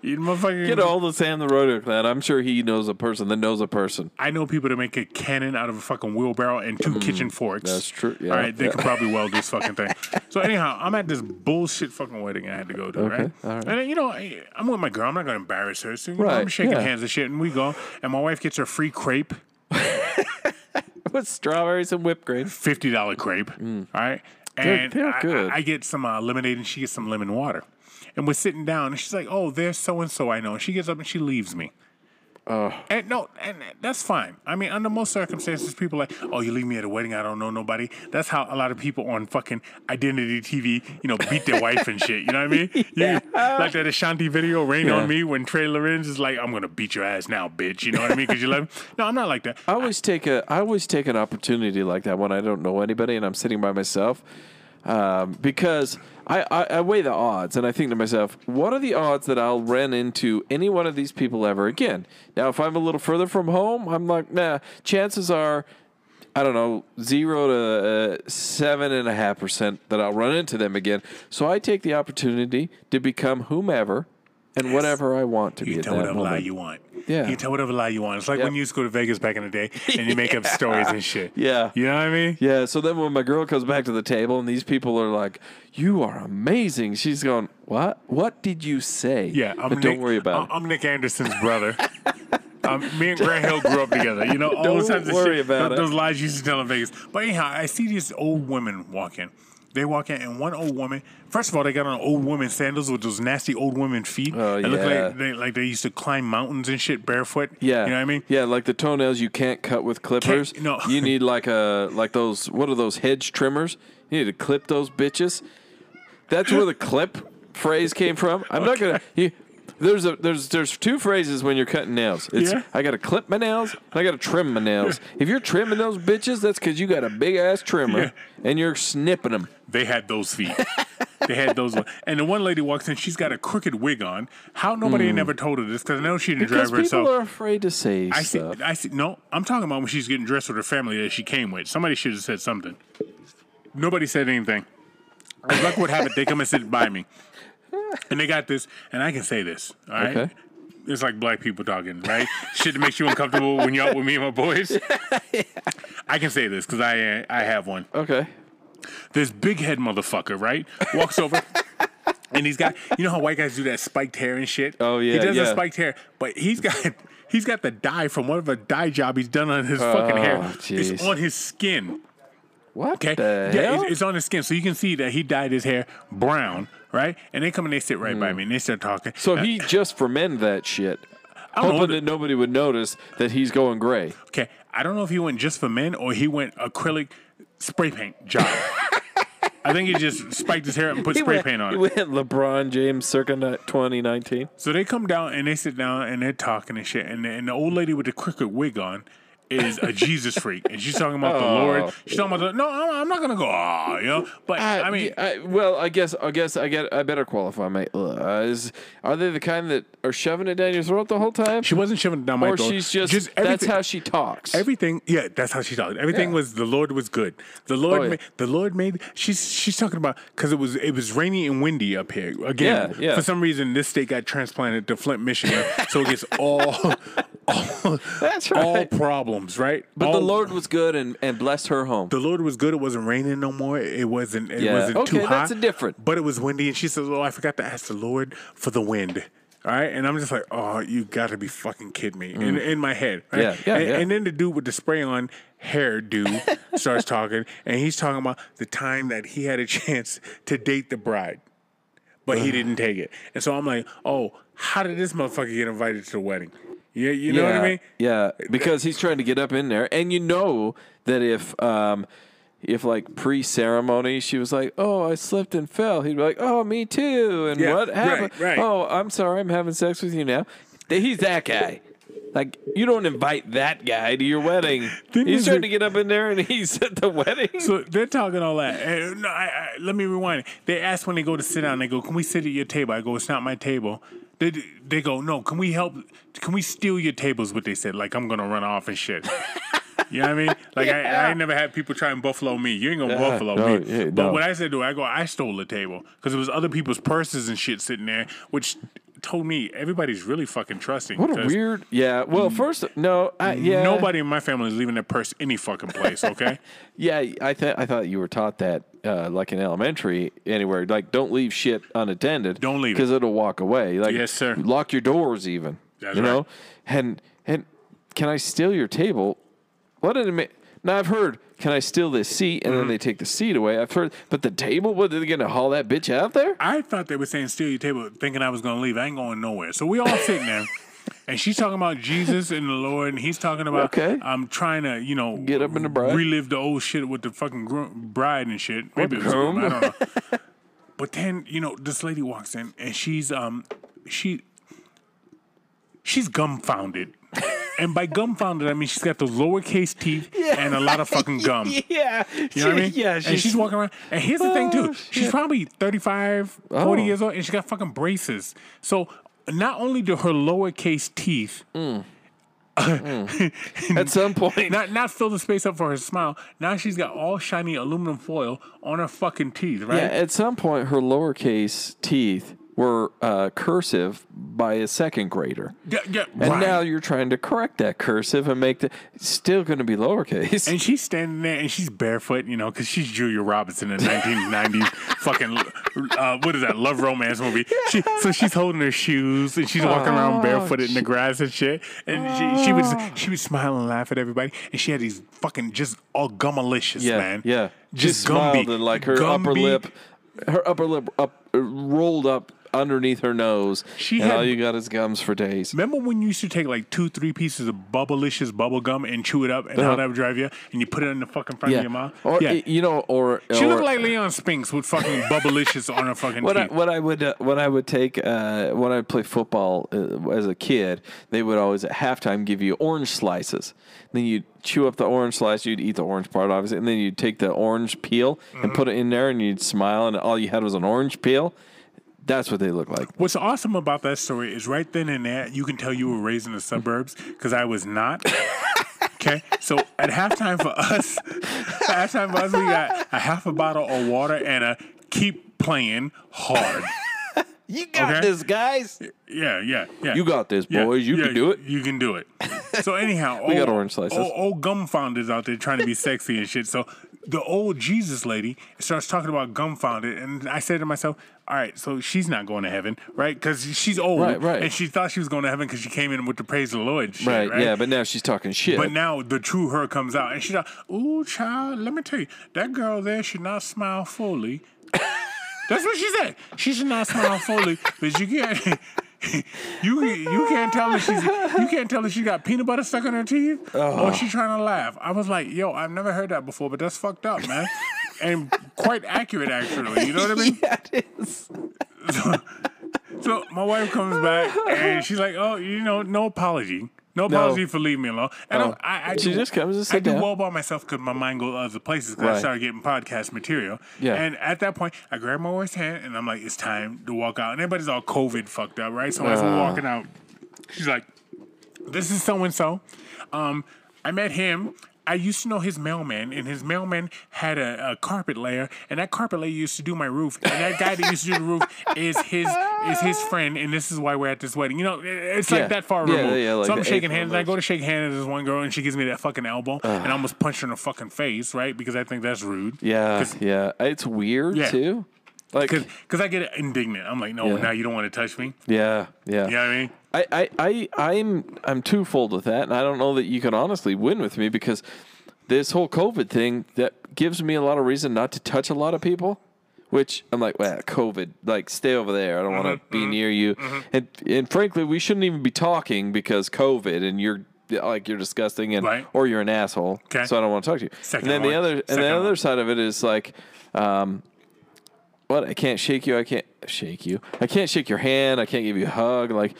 You motherfucker. Get all the Sam the Rotor Clan. I'm sure he knows a person that knows a person. I know people that make a cannon out of a fucking wheelbarrow and two kitchen forks. That's true. Yeah. All right, they could probably weld this fucking thing. So anyhow, I'm at this bullshit fucking wedding I had to go to. Okay. Right? All right. And you know, I'm with my girl. I'm not going to embarrass her. So right. I'm shaking hands and shit, and we go. And my wife gets her free crepe with strawberries and whipped cream. $50 crepe. All right. And good. I get some lemonade and she gets some lemon water. And we're sitting down and she's like, oh, there's so-and-so I know. And she gets up and she leaves me. And that's fine. I mean, under most circumstances, people are like, oh, you leave me at a wedding, I don't know nobody. That's how a lot of people on fucking Identity TV, you know, beat their wife and shit. You know what I mean? Yeah. Like that Ashanti video, Rain on Me, when Trey Lorenz is like, I'm going to beat your ass now, bitch. You know what I mean? Because you love me. No, I'm not like that. I always take an opportunity like that when I don't know anybody and I'm sitting by myself. Because I weigh the odds, and I think to myself, what are the odds that I'll run into any one of these people ever again? Now, if I'm a little further from home, I'm like, nah, chances are, I don't know, 0 to 7.5% that I'll run into them again. So I take the opportunity to become whomever and whatever I want to be at that moment. You tell whatever lie you want. Yeah. You can tell whatever lie you want. It's like when you used to go to Vegas back in the day and you make up stories and shit. Yeah. You know what I mean? Yeah. So then when my girl comes back to the table and these people are like, you are amazing. She's going, what? What did you say? Yeah. Don't worry about it. I'm Nick Anderson's brother. Me and Grant Hill grew up together. You know, all those times those lies you used to tell in Vegas. But anyhow, I see these old women walk in. They walk in, and one old woman, first of all, they got on old woman sandals with those nasty old woman feet. Oh, It looked like they used to climb mountains and shit barefoot. Yeah. You know what I mean? Yeah, like the toenails you can't cut with clippers. No. You need like those, what are those, hedge trimmers? You need to clip those bitches. That's where the clip phrase came from. I'm not going to... There's two phrases when you're cutting nails. It's I gotta clip my nails and I gotta trim my nails. If you're trimming those bitches, that's because you got a big ass trimmer and you're snipping them. They had those feet. They had those ones. And the one lady walks in, she's got a crooked wig on. How nobody had never told her this, because I know she didn't drive herself. People are afraid to say stuff. No, I'm talking about when she's getting dressed with her family that she came with. Somebody should have said something. Nobody said anything. As luck would have it, they come and sit by me. And they got this, and I can say this, all right? Okay. It's like black people talking, right? Shit that makes you uncomfortable when you're out with me and my boys. Yeah. I can say this because I have one. Okay. This big head motherfucker, right, walks over, and he's got, you know how white guys do that spiked hair and shit? Oh, yeah, he does the spiked hair, but he's got the dye from whatever dye job he's done on his fucking hair. Geez. It's on his skin. What the hell? It's on his skin, so you can see that he dyed his hair brown. Right? And they come and they sit right by me and they start talking. So he just fermented that shit. I don't hoping that nobody would notice that he's going gray. Okay. I don't know if he went just for men or he went acrylic spray paint job. I think he just spiked his hair up and put spray paint on it. He went LeBron James circa 2019. So they come down and they sit down and they're talking and shit. And the old lady with the crooked wig on is a Jesus freak, and she's talking about the Lord. She's talking about no. I'm not gonna go. You know, but I mean, I better qualify. Are they the kind that are shoving it down your throat the whole time? She wasn't shoving it down my throat. Or she's just that's how she talks. Everything, yeah, that's how she talks. Everything was the Lord was good. The Lord, the Lord made. She's talking about because it was rainy and windy up here again. Yeah, yeah. For some reason, this state got transplanted to Flint, Michigan, so it gets all that's right. All problems. Right, but the Lord was good and blessed her home. The Lord was good. It wasn't raining no more. It wasn't too hot. That's different. But it was windy, and she says, "Oh, I forgot to ask the Lord for the wind." All right, and I'm just like, "Oh, you got to be fucking kidding me!" In my head, right? And then the dude with the spray on hair dude starts talking, and he's talking about the time that he had a chance to date the bride, but he didn't take it. And so I'm like, "Oh, how did this motherfucker get invited to the wedding?" Yeah, you know what I mean? Yeah, because he's trying to get up in there. And you know that if like pre-ceremony she was like, "Oh, I slipped and fell," he'd be like, "Oh, me too. And what happened? Right. Oh, I'm sorry, I'm having sex with you now." He's that guy. Like, you don't invite that guy to your wedding. He's trying to get up in there and he's at the wedding. So they're talking all that. And no, let me rewind it. They ask when they go to sit down. They go, "Can we sit at your table?" I go, "It's not my table." They go, "No, can we help? Can we steal your tables?" What they said, like, I'm going to run off and shit. You know what I mean? Like, I ain't never had people try and buffalo me. You ain't going to buffalo me. Yeah, but what I said, I stole the table because it was other people's purses and shit sitting there, which told me everybody's really fucking trusting. What a weird. Yeah. Well, first, nobody in my family is leaving their purse any fucking place, okay? Yeah, I thought you were taught that. Like in elementary, anywhere, like don't leave shit unattended. Don't leave it because it'll walk away. Like, yes, sir. Lock your doors, even. That's you know. Right. And can I steal your table? What did it mean? Now I've heard, can I steal this seat? And then they take the seat away. I've heard, but the table. What are they gonna haul that bitch out there? I thought they were saying steal your table, thinking I was gonna leave. I ain't going nowhere. So we all sitting there. And she's talking about Jesus and the Lord, and he's talking about I'm trying to, you know, get up in the bride, relive the old shit with the fucking bride and shit. Maybe it was groom, I don't know. But then, you know, this lady walks in, and she's dumbfounded. And by dumbfounded, I mean she's got those lowercase teeth and a lot of fucking gum. Yeah. You know what I mean? Yeah. And she's walking around. And here's the thing, too. She's probably 35, 40 years old, and she got fucking braces. So not only do her lowercase teeth at some point not fill the space up for her smile, now she's got all shiny aluminum foil on her fucking teeth, right? Yeah, at some point her lowercase teeth were cursive by a second grader. Yeah, and now you're trying to correct that cursive and make it still going to be lowercase. And she's standing there and she's barefoot, you know, because she's Julia Roberts in the 1990s fucking, what is that, love romance movie. So she's holding her shoes and she's walking around barefoot in the grass and shit. And she would smile and laugh at everybody. And she had these fucking just all gummalicious, man. Yeah, just smiled and like her upper lip rolled up underneath her nose, and all you got is gums for days. Remember when you used to take like 2-3 pieces of bubblicious bubble gum and chew it up, and how that would drive you, and you put it in the fucking front of your mouth? Or you know, she looked like Leon Spinks with fucking bubblicious on her fucking teeth. When I play football as a kid, they would always at halftime give you orange slices. Then you chew up the orange slice, you'd eat the orange part, obviously, and then you'd take the orange peel and put it in there, and you'd smile, and all you had was an orange peel. That's what they look like. What's awesome about that story is right then and there, you can tell you were raised in the suburbs because I was not. Okay? So at halftime for us, we got a half a bottle of water and a keep playing hard. You got this, guys. Yeah. You got this, boys. You can do it. You can do it. So anyhow, we got orange slices. Old gum fonders out there trying to be sexy and shit. So the old Jesus lady starts talking about gum fondant, and I said to myself, all right, so she's not going to heaven, right? Because she's old, right. And she thought she was going to heaven because she came in with the praise of the Lord shit, right? Yeah, but now she's talking shit. But now the true her comes out, and she's like, ooh, child, let me tell you, that girl there should not smile fully. That's what she said. She should not smile fully, but you can't... you can't tell her she got peanut butter stuck in her teeth or she trying to laugh. I was like, yo, I've never heard that before, but that's fucked up, man. And quite accurate, actually. You know what I mean? Yeah, it is. So my wife comes back and she's like, oh, you know, no apology. No apology for leaving me alone. And I do well by myself because my mind goes other places because I started getting podcast material. Yeah. And at that point, I grabbed my wife's hand and I'm like, it's time to walk out. And everybody's all COVID fucked up, right? So as we're walking out, she's like, this is so-and-so. I met him. I used to know his mailman, and his mailman had a carpet layer, and that carpet layer used to do my roof, and that guy that used to do the roof is his friend, and this is why we're at this wedding. You know, it's like that far removed. Yeah, like so I'm shaking hands, and I go to shake hands with this one girl, and she gives me that fucking elbow, and I almost punch her in the fucking face, right? Because I think that's rude. Yeah. It's weird, too. Because like, I get indignant. I'm like, no, now you don't want to touch me. Yeah. You know what I mean? I'm twofold with that, and I don't know that you can honestly win with me because this whole COVID thing that gives me a lot of reason not to touch a lot of people, which I'm like, well, COVID, like stay over there. I don't want to be near you, and frankly, we shouldn't even be talking because COVID, and you're disgusting and or you're an asshole, so I don't want to talk to you. The other side of it is like. What? I can't shake you. I can't shake you. I can't shake your hand. I can't give you a hug. Like,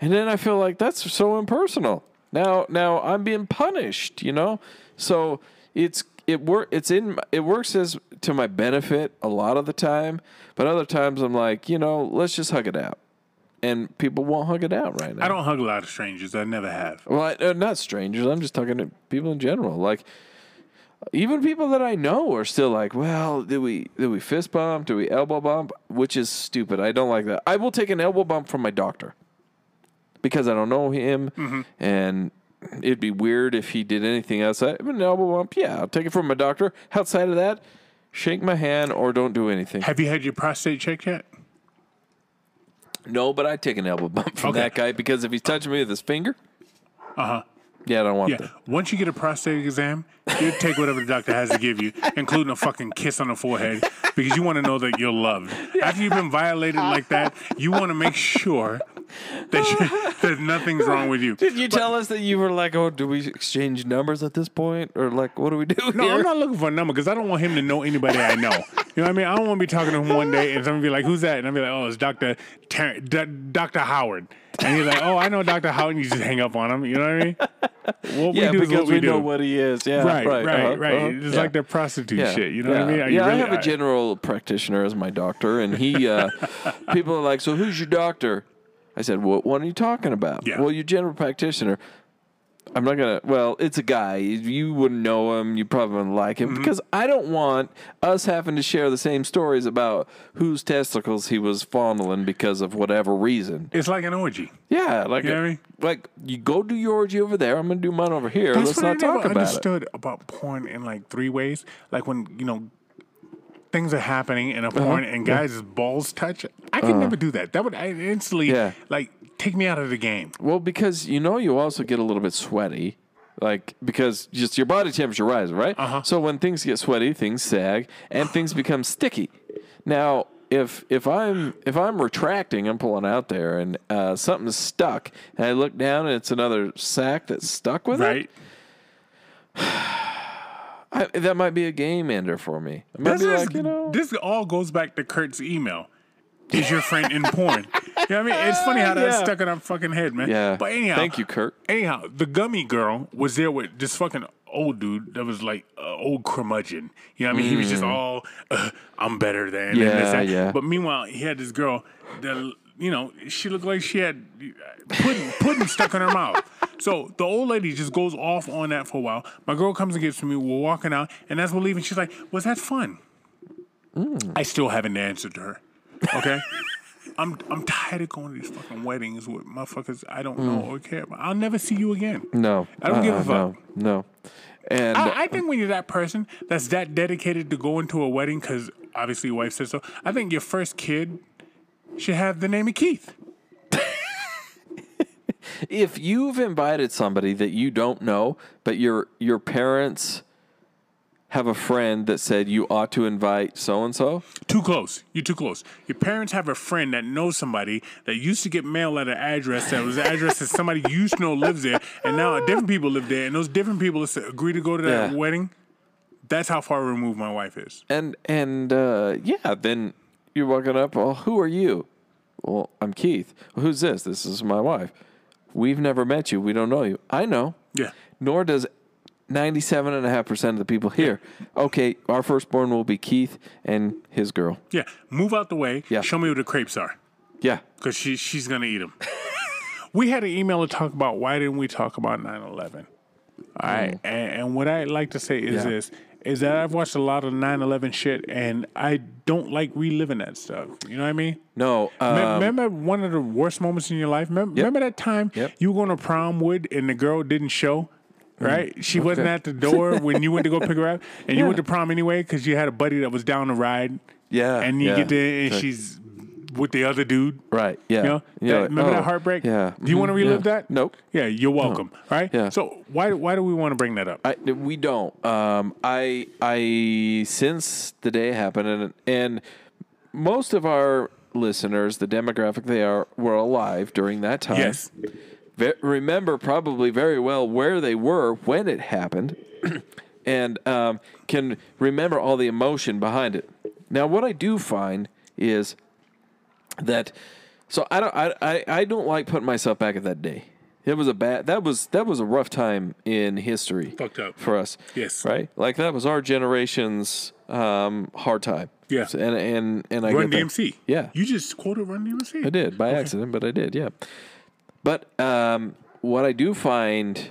and then I feel like that's so impersonal. Now I'm being punished. You know, so it works as to my benefit a lot of the time, but other times I'm like, you know, let's just hug it out, and people won't hug it out right now. I don't hug a lot of strangers. I never have. Well, not strangers. I'm just talking to people in general. Like. Even people that I know are still like, well, did we fist bump? Do we elbow bump? Which is stupid. I don't like that. I will take an elbow bump from my doctor because I don't know him, and it'd be weird if he did anything outside. An elbow bump, yeah, I'll take it from my doctor. Outside of that, shake my hand or don't do anything. Have you had your prostate checked yet? No, but I'd take an elbow bump from that guy because if he's touching me with his finger, yeah, I don't want that. Once you get a prostate exam, you take whatever the doctor has to give you, including a fucking kiss on the forehead, because you want to know that you're loved. After you've been violated like that, you want to make sure that nothing's wrong with you. Did you tell us that you were like, oh, do we exchange numbers at this point? Or like, what do we do here? No, I'm not looking for a number because I don't want him to know anybody I know. You know what I mean? I don't want to be talking to him one day and someone be like, who's that? And I'll be like, oh, it's Dr. Howard. And he's like, oh, I know Dr. Howard. And you just hang up on him. You know what I mean? What we do is what we do. Know what he is. Yeah, right. It's like the prostitute shit. You know what I mean? I have a general practitioner as my doctor, and he people are like, so who's your doctor? I said, well, what are you talking about? Yeah. Well, your general practitioner. I'm not going to... Well, it's a guy. You wouldn't know him. You probably wouldn't like him. Mm-hmm. Because I don't want us having to share the same stories about whose testicles he was fondling because of whatever reason. It's like an orgy. Yeah. Like you go do your orgy over there. I'm going to do mine over here. Let's not talk about it. I understood about porn in like three ways. Like when, you know... Things are happening in a porn and guys' balls touch. I could never do that. That would instantly like take me out of the game. Well, because you know you also get a little bit sweaty, like because just your body temperature rises, right? So when things get sweaty, things sag and things become sticky. Now, if I'm retracting, I'm pulling out there and something's stuck, and I look down and it's another sack that's stuck with it. Right. That might be a game ender for me. This all goes back to Kurt's email. Is your friend in porn? You know what I mean? It's funny how that's stuck in our fucking head, man. Yeah. But anyhow. Thank you, Kurt. Anyhow, the gummy girl was there with this fucking old dude that was like old curmudgeon. You know what I mean? He was just all, I'm better than. Yeah. But meanwhile, he had this girl that... You know, she looked like she had pudding stuck in her mouth. So the old lady just goes off on that for a while. My girl comes and gets to me. We're walking out, and as we're leaving, she's like, was that fun? I still haven't answered her. Okay? I'm tired of going to these fucking weddings with motherfuckers I don't know or care about. I'll never see you again. No. I don't give a fuck. No. And I think when you're that person that's that dedicated to going to a wedding, because obviously your wife said so, I think your first kid should have the name of Keith. If you've invited somebody that you don't know, but your parents have a friend that said you ought to invite so-and-so? Too close. You're too close. Your parents have a friend that knows somebody that used to get mail at an address that was the address that somebody you used to know lives there, and now different people live there, and those different people agree to go to that wedding. That's how far removed my wife is. And then you're walking up, well, who are you? Well, I'm Keith. Well, who's this? This is my wife. We've never met you. We don't know you. I know. Yeah. Nor does 97.5% of the people here. Okay, our firstborn will be Keith and his girl. Yeah, move out the way. Yeah. Show me where the crepes are. Yeah. Because she's going to eat them. We had an email to talk about why didn't we talk about 9/11. All right, and what I like to say is this, is that I've watched a lot of 9/11 shit, and I don't like reliving that stuff. You know what I mean? No. Remember one of the worst moments in your life? Remember that time you were going to prom with and the girl didn't show? Right? She wasn't at the door when you went to go pick her up. And you went to prom anyway because you had a buddy that was down the ride. Yeah. And you get there and she's with the other dude. Right. Yeah. You know? Remember that heartbreak? Yeah. Do you want to relive that? Nope. Yeah. You're welcome. No. Right? Yeah. So why do we want to bring that up? We don't. I since the day happened and most of our listeners, the demographic they are, were alive during that time. Yes. Remember probably very well where they were when it happened and can remember all the emotion behind it. Now, what I do find is that I don't like putting myself back at that day. It was a bad that was a rough time in history. Fucked up. For us. Yes. Right? Like that was our generation's hard time. Yeah. So, and I Run DMC. Yeah. You just quoted Run DMC. I did by accident, but I did, yeah. But what I do find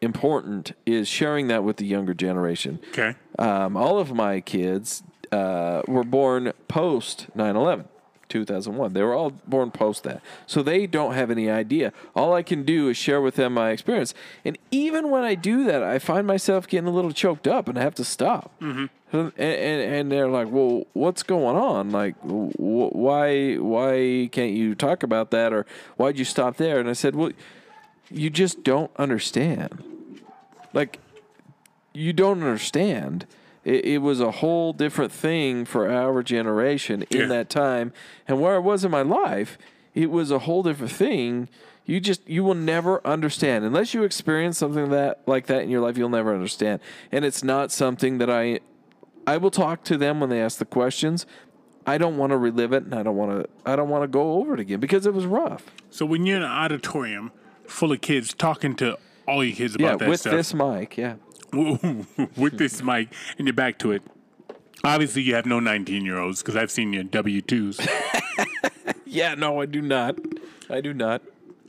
important is sharing that with the younger generation. Okay. All of my kids were born post 9/11, 2001. They were all born post that. So they don't have any idea. All I can do is share with them my experience. And even when I do that, I find myself getting a little choked up and I have to stop. Mm-hmm. And they're like, well, what's going on? Like, why can't you talk about that? Or why'd you stop there? And I said, well, you just don't understand. Like, you don't understand. It was a whole different thing for our generation in that time. And where I was in my life, it was a whole different thing. You will never understand. Unless you experience something like that in your life, you'll never understand. And it's not something that I will talk to them when they ask the questions. I don't want to relive it, and I don't want to go over it again because it was rough. So when you're in an auditorium full of kids talking to all your kids about that stuff. With this mic, and you're back to it. Obviously, you have no 19-year-olds because I've seen your W-2s. No, I do not.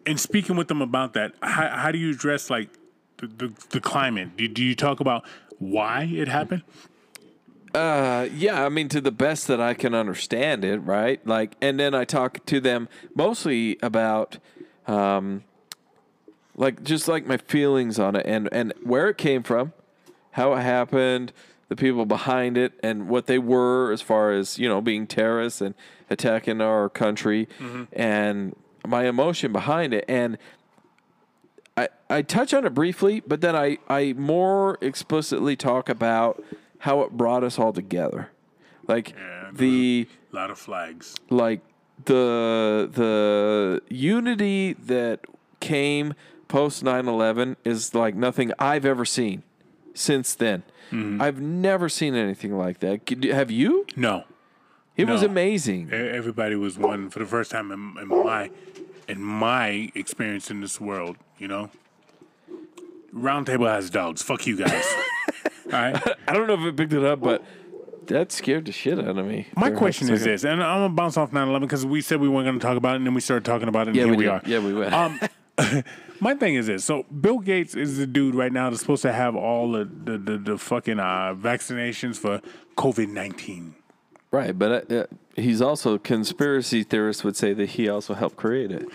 And speaking with them about that, how do you address like the climate? Do you talk about why it happened? I mean, to the best that I can understand it, right? Like, and then I talk to them mostly about, like my feelings on it and where it came from, how it happened, the people behind it, and what they were as far as, being terrorists and attacking our country, and my emotion behind it. And I touch on it briefly, but then I more explicitly talk about how it brought us all together. Like a lot of flags. Like the unity that came post 9/11 is like nothing I've ever seen since then. Mm-hmm. I've never seen anything like that. Have you? No. It was amazing. Everybody was one for the first time in my experience in this world, Roundtable has dogs. Fuck you guys. All right. I don't know if it picked it up, but that scared the shit out of me. My question is this, and I'm going to bounce off 9/11 because we said we weren't going to talk about it, and then we started talking about it, and here we are. Yeah, we were. My thing is this. So Bill Gates is the dude right now that's supposed to have all the fucking vaccinations for COVID-19. Right, but he's also, conspiracy theorists would say that he also helped create it.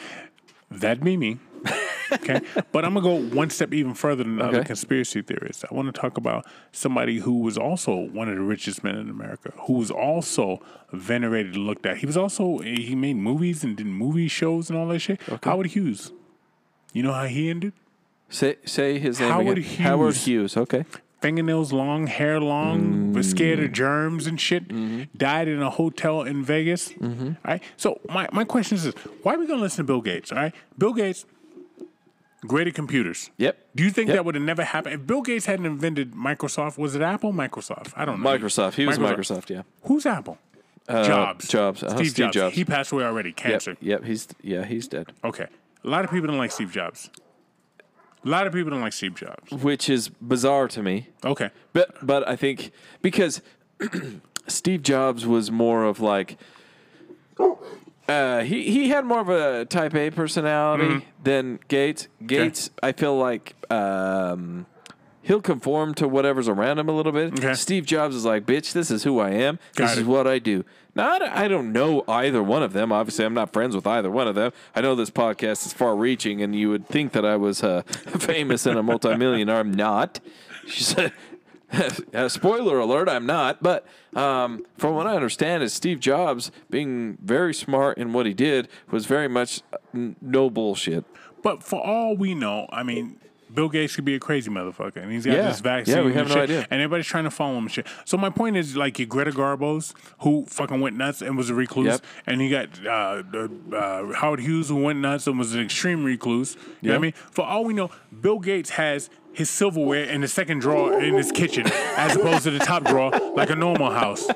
That'd be me. Okay, but I'm going to go one step even further than other conspiracy theorists. I want to talk about somebody who was also one of the richest men in America, who was also venerated and looked at. He was also, he made movies and did movie shows and all that shit. Okay. Howard Hughes. You know how he ended? Say his name Howard again. Hughes. Howard Hughes, okay. Fingernails long, hair long, was scared of germs and shit, died in a hotel in Vegas. All right? So my question is this. Why are we going to listen to Bill Gates? All right? Bill Gates... Great at computers. Yep. Do you think that would have never happened? If Bill Gates hadn't invented Microsoft, was it Apple? Microsoft. I don't know. Microsoft. He was Microsoft, yeah. Who's Apple? Jobs. Steve Jobs. He passed away already. Cancer. Yep. He's dead. Okay. A lot of people don't like Steve Jobs. Which is bizarre to me. Okay. But I think because Steve Jobs was more of like... he had more of a type A personality than Gates. Gates, I feel like he'll conform to whatever's around him a little bit. Okay. Steve Jobs is like, bitch, this is who I am. This is what I do. Now, I don't know either one of them. Obviously, I'm not friends with either one of them. I know this podcast is far-reaching, and you would think that I was famous and a multimillionaire. I'm not. She said... Spoiler alert, I'm not, but from what I understand is Steve Jobs, being very smart in what he did, was very much no bullshit. But for all we know, I mean, Bill Gates could be a crazy motherfucker, and he's got this vaccine. Yeah, we have no idea. And everybody's trying to follow him and shit. So my point is, like, your Greta Garbos, who fucking went nuts and was a recluse, and he got Howard Hughes, who went nuts and was an extreme recluse. You know what I mean? For all we know, Bill Gates has... his silverware in the second drawer in his kitchen as opposed to the top drawer like a normal house.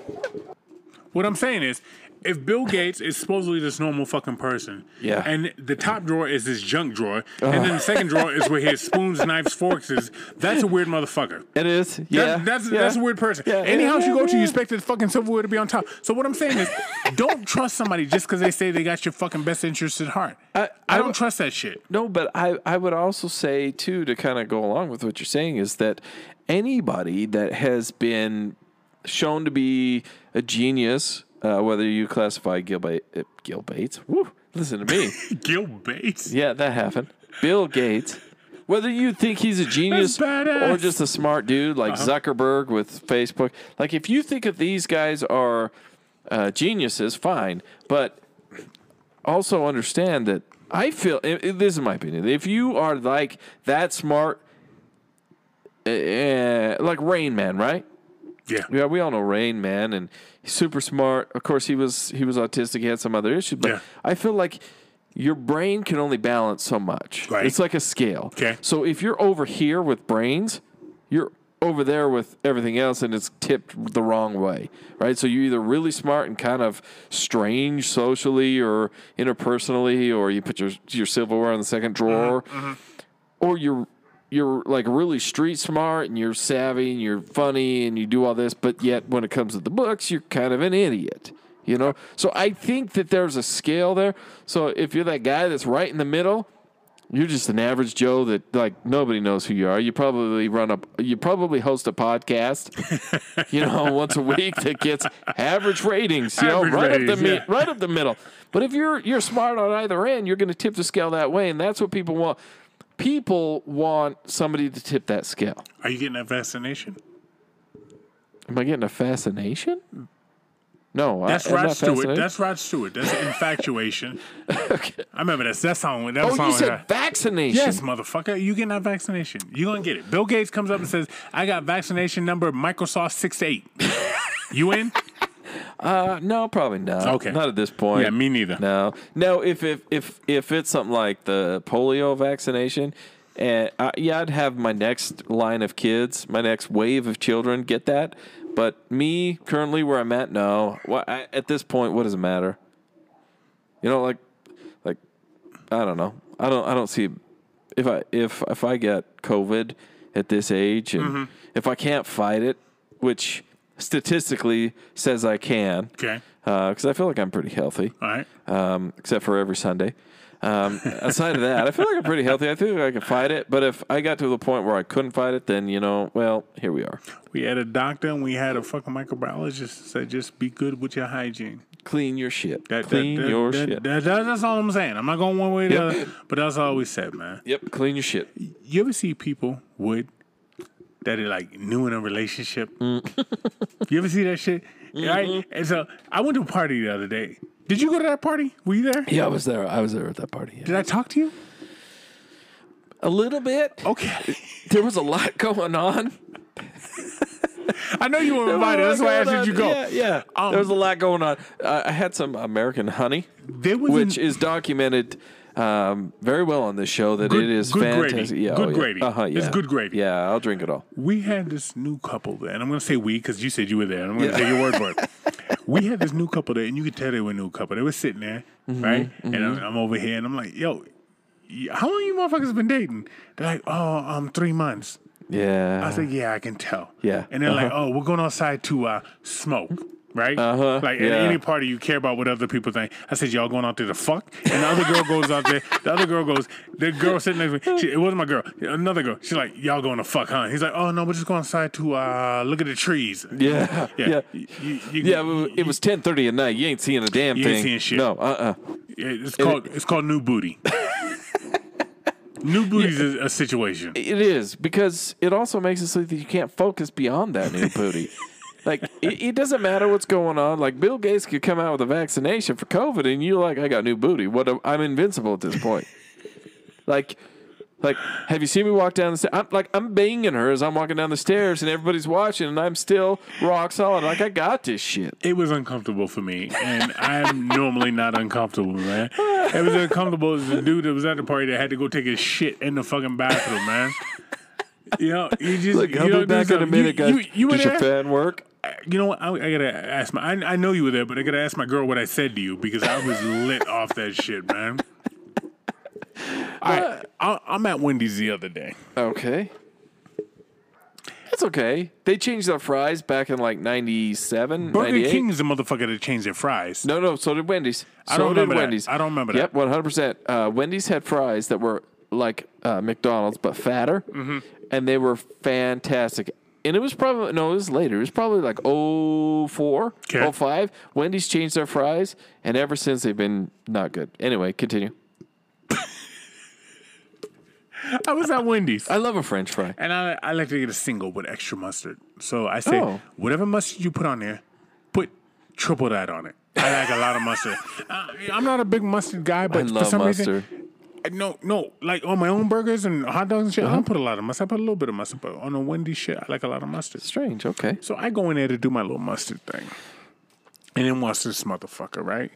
What I'm saying is, if Bill Gates is supposedly this normal fucking person, and the top drawer is his junk drawer, and then the second drawer is where he has spoons, knives, forks is, that's a weird motherfucker. It is. Yeah. That's a weird person. Yeah. Any house you go to, you expect the fucking silverware to be on top. So what I'm saying is, don't trust somebody just because they say they got your fucking best interest at heart. I don't trust that shit. No, but I would also say, too, to kind of go along with what you're saying, is that anybody that has been shown to be a genius, whether you classify Bill Gates, listen to me. Bill Gates? Yeah, that happened. Bill Gates. Whether you think he's a genius or just a smart dude like Zuckerberg with Facebook. Like, if you think of these guys are geniuses, fine. But also understand that I feel, this is my opinion, if you are like that smart, like Rain Man, right? Yeah, we all know Rain Man, and he's super smart. Of course, he was autistic. He had some other issues, but I feel like your brain can only balance so much. Right. It's like a scale. Okay. So if you're over here with brains, you're over there with everything else, and it's tipped the wrong way, right? So you're either really smart and kind of strange socially or interpersonally, or you put your silverware in the second drawer, or you're like really street smart and you're savvy and you're funny and you do all this, but yet when it comes to the books, you're kind of an idiot, you know? So I think that there's a scale there. So if you're that guy that's right in the middle, you're just an average Joe that like nobody knows who you are. You probably host a podcast, you know, once a week that gets average ratings, right up the middle. But if you're smart on either end, you're going to tip the scale that way. And that's what people want. People want somebody to tip that scale. Are you getting a fascination? Am I getting a fascination? No. That's Rod Stewart. That's Rod Stewart. That's infatuation. Okay. I remember that song. That song you said vaccination. Yes, motherfucker. You getting that vaccination. You're going to get it. Bill Gates comes up and says, I got vaccination number Microsoft 68. You in? No, probably not. Okay. Not at this point. Yeah, me neither. No. If it's something like the polio vaccination, and I'd have my next line of kids, my next wave of children get that. But me currently where I'm at, no. At this point, what does it matter? You know, like I don't know. I don't see if I get COVID at this age, and if I can't fight it, which statistically says I can, because I feel like I'm pretty healthy, all right, except for every Sunday. Aside of that, I feel like I'm pretty healthy. I think I can fight it. But if I got to the point where I couldn't fight it, then, you know, well, here we are. We had a doctor and we had a fucking microbiologist that said, just be good with your hygiene. Clean your shit. Clean your shit. That's all I'm saying. I'm not going one way or the other, but that's all we said, man. Yep, clean your shit. You ever see people with that are like new in a relationship? You ever see that shit? Mm-hmm. Right? And so I went to a party the other day. Did you go to that party? Were you there? Yeah, I was there. I was there at that party. Yeah. Did I talk to you? A little bit. Okay. There was a lot going on. I know you were invited. That's why I asked, did you go? Yeah. There was a lot going on. I had some American honey, which is documented very well on this show that it is good fantastic. Gravy. Yeah, good gravy. Uh-huh, yeah. It's good gravy. Yeah, I'll drink it all. We had this new couple there, and I'm going to say we because you said you were there, and I'm going to take your word for it. We had this new couple there, and you could tell they were a new couple. They were sitting there, right? Mm-hmm. And I'm over here, and I'm like, yo, how long you motherfuckers been dating? They're like, 3 months. Yeah. I was like, yeah, I can tell. Yeah. And they're like, oh, we're going outside to smoke, right? Like, at any party, you care about what other people think. I said, y'all going out there to fuck? And the other girl goes out there. The other girl goes, the girl sitting next to me, it wasn't my girl, another girl. She's like, y'all going to fuck, huh? He's like, oh, no, we're just going outside to look at the trees. Yeah. Yeah. It was 10:30 at night. You ain't seeing a damn thing. You ain't seeing shit. No, It's called new booty. New booty is a situation. It is, because it also makes it so that you can't focus beyond that new booty. Like, it doesn't matter what's going on. Like, Bill Gates could come out with a vaccination for COVID, and you're like, I got new booty. I'm invincible at this point. Like, have you seen me walk down the stairs? I'm banging her as I'm walking down the stairs, and everybody's watching, and I'm still rock solid. Like, I got this shit. It was uncomfortable for me, and I'm normally not uncomfortable, man. It was uncomfortable as the dude that was at the party that had to go take his shit in the fucking bathroom, man. You know, you just... Look, I'll be back in a minute, guys. You did your fan work? You know what? I got to ask I know you were there, but I got to ask my girl what I said to you, because I was lit off that shit, man. I'm at Wendy's the other day. Okay. That's okay. They changed their fries back in like 97, Burger 98. King's the motherfucker that changed their fries. No, so did Wendy's. I don't remember that. Yep, 100%. Wendy's had fries that were like McDonald's, but fatter. Mm-hmm. And they were fantastic. And it was probably... No, it was later. It was probably like 04, okay. 05. Wendy's changed their fries, and ever since they've been not good. Anyway, continue. I was at Wendy's. I love a French fry. And I like to get a single with extra mustard. So I say, whatever mustard you put on there, put triple that on it. I like a lot of mustard. I'm not a big mustard guy, but for some reason... No, like on my own burgers and hot dogs and shit, I don't put a lot of mustard. I put a little bit of mustard, but on a Wendy's shit, I like a lot of mustard. Strange, okay. So I go in there to do my little mustard thing. And then watch this motherfucker, right?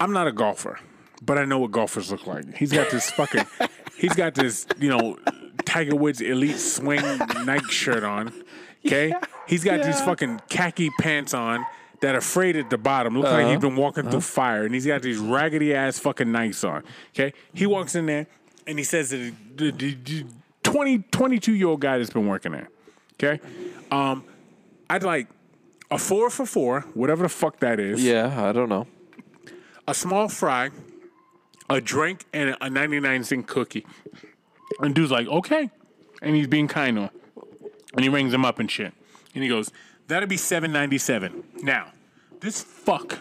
I'm not a golfer, but I know what golfers look like. He's got this fucking... He's got this, you know, Tiger Woods Elite Swing Nike shirt on, okay? Yeah, he's got these fucking khaki pants on that are frayed at the bottom. Looks like he's been walking through fire, and he's got these raggedy-ass fucking Nikes on, okay? He walks in there, and he says to the 22-year-old guy that's been working there, okay? I'd like a 4 for $4, whatever the fuck that is. Yeah, I don't know. A small fry, a drink, and a 99-cent cookie. And dude's like, okay. And he's being kind to him. And he rings him up and shit. And he goes, that'll be $7.97. Now, this fuck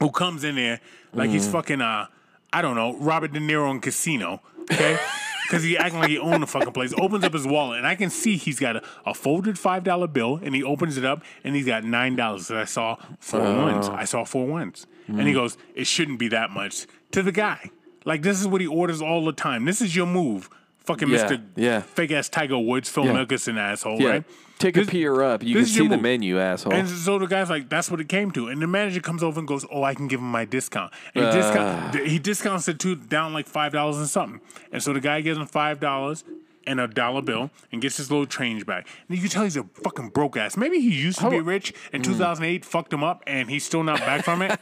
who comes in there like he's fucking, I don't know, Robert De Niro in Casino, okay? Because he acting like he owned the fucking place. Opens up his wallet, and I can see he's got a folded $5 bill, and he opens it up, and he's got $9. And I saw four ones. I saw 4 ones. And he goes, it shouldn't be that much. To the guy. Like, this is what he orders all the time. This is your move. Fucking Mr. fake-ass Tiger Woods, Phil Mickelson asshole, right? Take a peer up. You can see the menu, asshole. And so the guy's like, that's what it came to. And the manager comes over and goes, oh, I can give him my discount. And he discounts it to down like $5 and something. And so the guy gives him $5 and a dollar bill and gets his little change back. And you can tell he's a fucking broke ass. Maybe he used to be rich, and 2008 fucked him up, and he's still not back from it.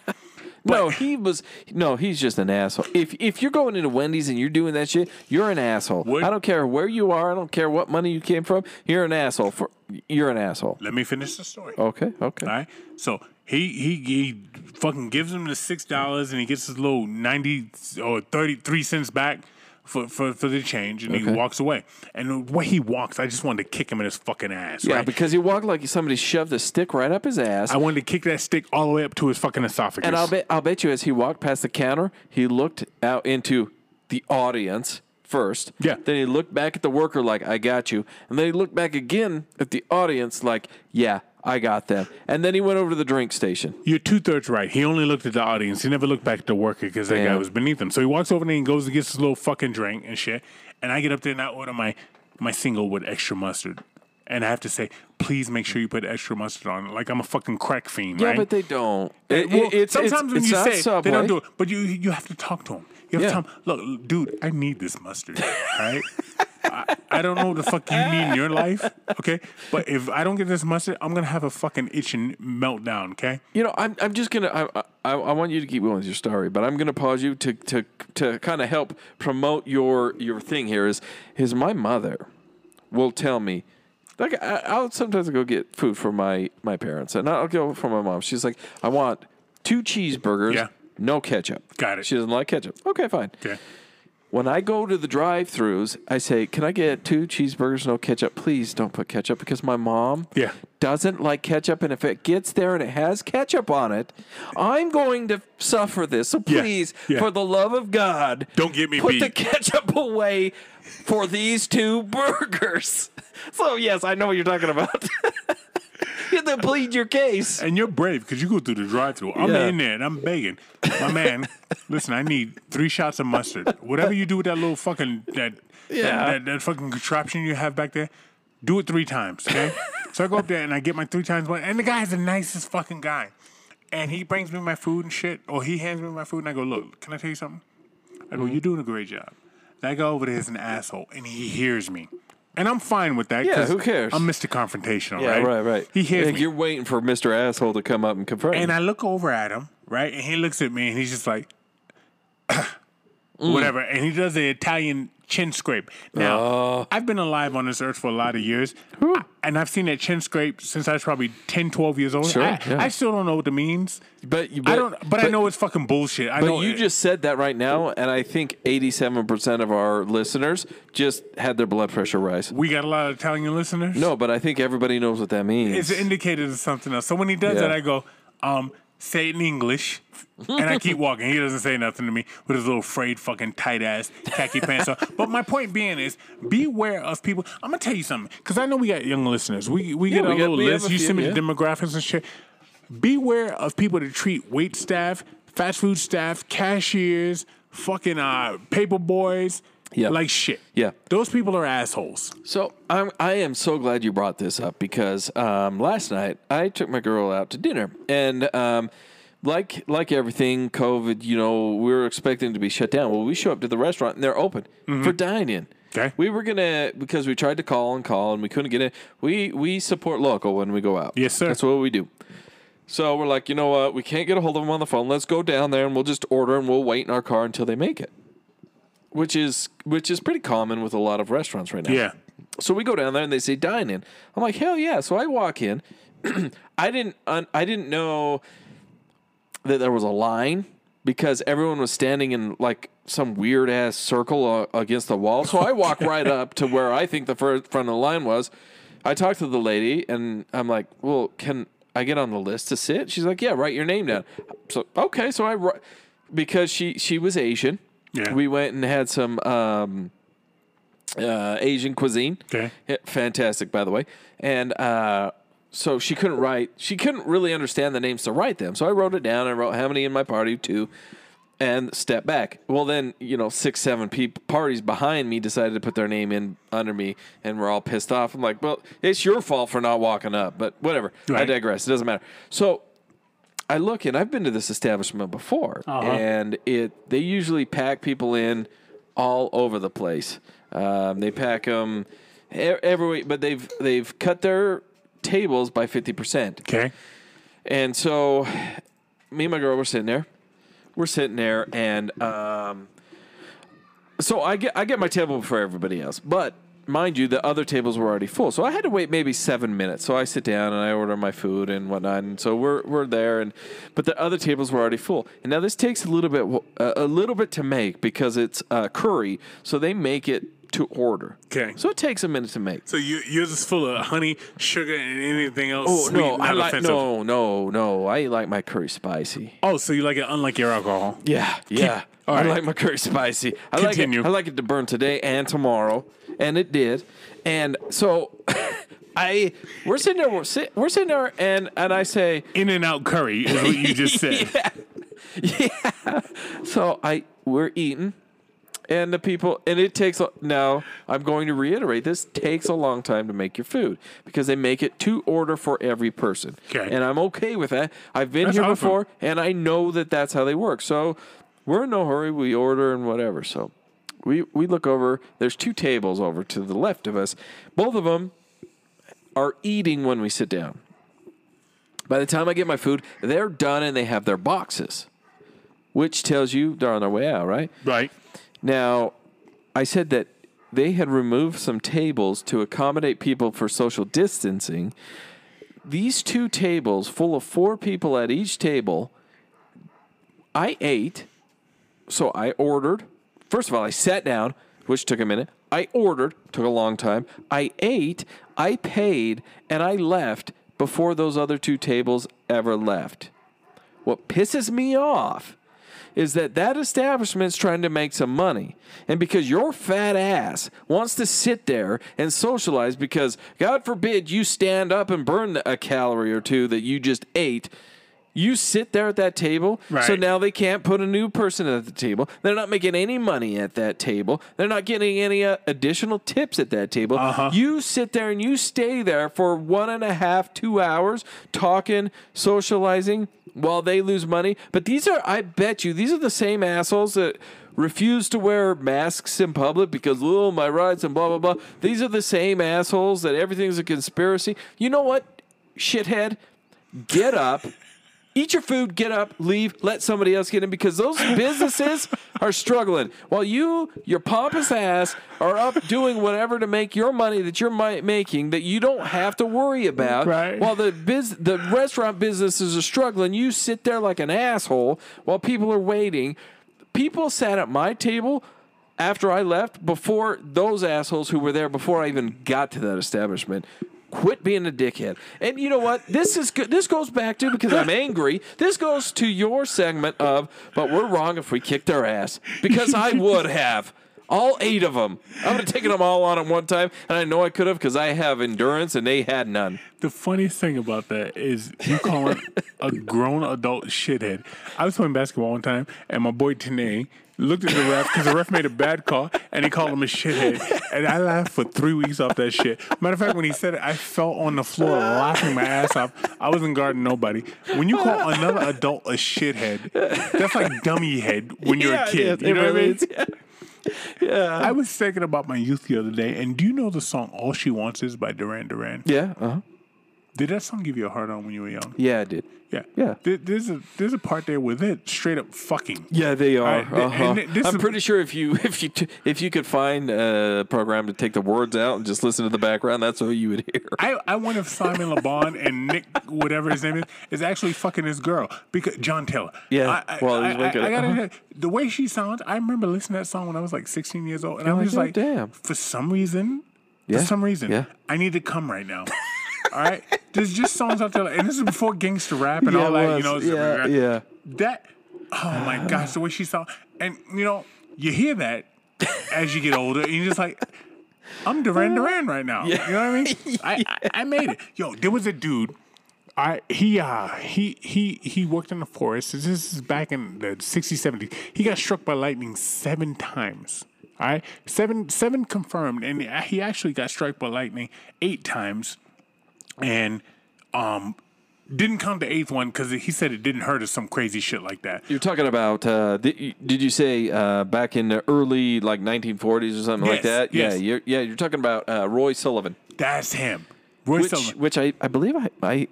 But he's just an asshole. If you're going into Wendy's and you're doing that shit, you're an asshole. I don't care where you are. I don't care what money you came from. You're an asshole. Let me finish the story. Okay. All right. So He fucking gives him the $6 and he gets his little 93 cents back for the change, and he walks away. And the way he walks, I just wanted to kick him in his fucking ass. Yeah, right? Because he walked like somebody shoved a stick right up his ass. I wanted to kick that stick all the way up to his fucking esophagus. And I'll bet you as he walked past the counter, he looked out into the audience first. Yeah. Then he looked back at the worker like, I got you. And then he looked back again at the audience like, yeah, I got that. And then he went over to the drink station. You're two-thirds right. He only looked at the audience. He never looked back at the worker because that guy was beneath him. So he walks over and he goes and gets his little fucking drink and shit. And I get up there and I order my single with extra mustard. And I have to say, please make sure you put extra mustard on it. Like I'm a fucking crack fiend, right? Yeah, but they don't. Sometimes when you say it, they don't do it. But you have to talk to them. You have to tell them, look, dude, I need this mustard, right? I don't know what the fuck you need in your life, okay? But if I don't get this mustard, I'm going to have a fucking itching meltdown, okay? You know, I'm just going to... I want you to keep going with your story, but I'm going to pause you to kind of help promote your thing here. Is my mother will tell me... Like, I'll sometimes go get food for my parents, and I'll go for my mom. She's like, I want 2 cheeseburgers, no ketchup. Got it. She doesn't like ketchup. Okay, fine. Okay. When I go to the drive-thrus, I say, can I get 2 cheeseburgers, no ketchup? Please don't put ketchup, because my mom doesn't like ketchup. And if it gets there and it has ketchup on it, I'm going to suffer this. So please, for the love of God, don't get me put the ketchup away for these 2 burgers. So, yes, I know what you're talking about. You have to plead your case. And you're brave because you go through the drive-thru. I'm in there and I'm begging. My man, listen, I need 3 shots of mustard. Whatever you do with that little fucking, that fucking contraption you have back there, do it 3 times, okay? So I go up there and I get my 3 times one. And the guy's the nicest fucking guy. And he brings me my food and shit. Or he hands me my food and I go, look, can I tell you something? I go, you're doing a great job. And I go over there as an asshole and he hears me. And I'm fine with that. Yeah, who cares? I'm Mr. Confrontational, right? Yeah, right. He hears me. You're waiting for Mr. Asshole to come up and confront me. And I look over at him, right? And he looks at me, and he's just like, whatever. And he does the Italian chin scrape. Now, I've been alive on this earth for a lot of years, and I've seen that chin scrape since I was probably 10, 12 years old. Sure, I still don't know what it means. But I know it's fucking bullshit. But you just said that right now, and I think 87% of our listeners just had their blood pressure rise. We got a lot of Italian listeners? No, but I think everybody knows what that means. It's an indicator of something else. So when he does that, I go, say it in English, and I keep walking. He doesn't say nothing to me with his little frayed fucking tight-ass khaki pants on. But my point being is, beware of people. I'm going to tell you something, because I know we got young listeners. We got a little list. You send me the demographics and shit. Beware of people that treat wait staff, fast food staff, cashiers, fucking paper boys like shit. Yeah. Those people are assholes. So I am so glad you brought this up because last night I took my girl out to dinner and like everything, COVID, you know, we were expecting to be shut down. Well, we show up to the restaurant and they're open for dine-in. Okay. We were going to, because we tried to call and we couldn't get in. We support local when we go out. Yes, sir. That's what we do. So we're like, you know what? We can't get a hold of them on the phone. Let's go down there and we'll just order and we'll wait in our car until they make it. Which is pretty common with a lot of restaurants right now. Yeah. So we go down there and they say dine in. I'm like, hell yeah. So I walk in. I didn't know that there was a line because everyone was standing in like some weird ass circle against the wall. So I walk right up to where I think the front of the line was. I talk to the lady and I'm like, well, can I get on the list to sit? She's like, yeah, write your name down. So okay, so because she was Asian. Yeah. We went and had some Asian cuisine. Okay. Fantastic, by the way. And so she couldn't write. She couldn't really understand the names to write them. So I wrote it down. I wrote how many in my party, 2, and step back. Well, then, you know, 6, 7 people, parties behind me decided to put their name in under me, and we're all pissed off. I'm like, well, it's your fault for not walking up, but whatever. Right. I digress. It doesn't matter. So I look, and I've been to this establishment before, and they usually pack people in all over the place. They pack them every week, but they've cut their tables by 50%. Okay. And so me and my girl were sitting there. And so I get my table before everybody else. But mind you, the other tables were already full. So I had to wait maybe 7 minutes. So I sit down and I order my food and whatnot. And so we're there. But the other tables were already full. And now this takes a little bit to make because it's curry. So they make it to order. Okay. So it takes a minute to make. So yours is full of honey, sugar, and anything else. Oh, sweet, no, no. I like my curry spicy. Oh, so you like it unlike your alcohol. Yeah, yeah. All right. I like my curry spicy. I like it to burn today and tomorrow, and it did. And so we're sitting there and I say In-N-Out curry is what you just said. Yeah. Yeah. So we're eating. And the people, and it takes, now I'm going to reiterate, this takes a long time to make your food because they make it to order for every person. Okay. And I'm okay with that. I've been here before, and I know that that's how they work. So we're in no hurry. We order and whatever. So we look over. There's two tables over to the left of us. Both of them are eating when we sit down. By the time I get my food, they're done, and they have their boxes, which tells you they're on their way out, right? Right. Now, I said that they had removed some tables to accommodate people for social distancing. These two tables, full of four people at each table, I ate, so I ordered. First of all, I sat down, which took a minute. I ordered, took a long time. I ate, I paid, and I left before those other two tables ever left. What pisses me off is that establishment's trying to make some money. And because your fat ass wants to sit there and socialize because, God forbid, you stand up and burn a calorie or two that you just ate, you sit there at that table, right. So now they can't put a new person at the table. They're not making any money at that table. They're not getting any additional tips at that table. Uh-huh. You sit there and you stay there for 1.5 to 2 hours talking, socializing, while they lose money. But these are, I bet you, these are the same assholes that refuse to wear masks in public because, oh, my rights and blah, blah, blah. These are the same assholes that everything's a conspiracy. You know what, shithead? Get up. Eat your food, get up, leave, let somebody else get in because those businesses are struggling. While your pompous ass, are up doing whatever to make your money that you're making that you don't have to worry about. Right. While the restaurant businesses are struggling, you sit there like an asshole while people are waiting. People sat at my table after I left before those assholes who were there before I even got to that establishment. Quit being a dickhead. And you know what? This is good. This goes back to, because I'm angry, this goes to your segment of, but we're wrong if we kicked their ass. Because I would have. All 8 of them. I would have taken them all on at one time, and I know I could have because I have endurance, and they had none. The funniest thing about that is you calling a grown adult shithead. I was playing basketball one time, and my boy Tanae looked at the ref because the ref made a bad call, and he called him a shithead. And I laughed for 3 weeks off that shit. Matter of fact, when he said it, I fell on the floor laughing my ass off. I wasn't guarding nobody. When you call another adult a shithead, that's like dummy head when you're a kid. You know what I mean? Yeah. Yeah. I was thinking about my youth the other day, and do you know the song All She Wants Is by Duran Duran? Yeah. Uh-huh. Did that song give you a hard-on when you were young? Yeah, it did. Yeah. Yeah. There's a part there where they're straight up fucking. Yeah, they are. I'm pretty sure if you could find a program to take the words out and just listen to the background, that's what you would hear. I wonder if Simon LeBon and Nick, whatever his name is actually fucking his girl. Because John Taylor. Yeah. The way she sounds, I remember listening to that song when I was like 16 years old, and I was just like, damn. For some reason, I need to come right now. All right, there's just songs out there, and this is before gangster rap and all that. You know, oh my gosh, the way she sounds, and you know, you hear that as you get older, and you're just like, I'm Duran Duran right now. Yeah. You know what I mean? Yeah. I made it. Yo, there was a dude. He worked in the forest. This is back in the 60s, 70s. He got struck by lightning 7 times. All right, seven confirmed, and he actually got struck by lightning 8 times. And didn't count the 8th one because he said it didn't hurt or some crazy shit like that. You're talking about, did you say back in the early, like, 1940s or something like that? Yes. You're talking about Roy Sullivan. That's him. Roy Sullivan. Which I believe I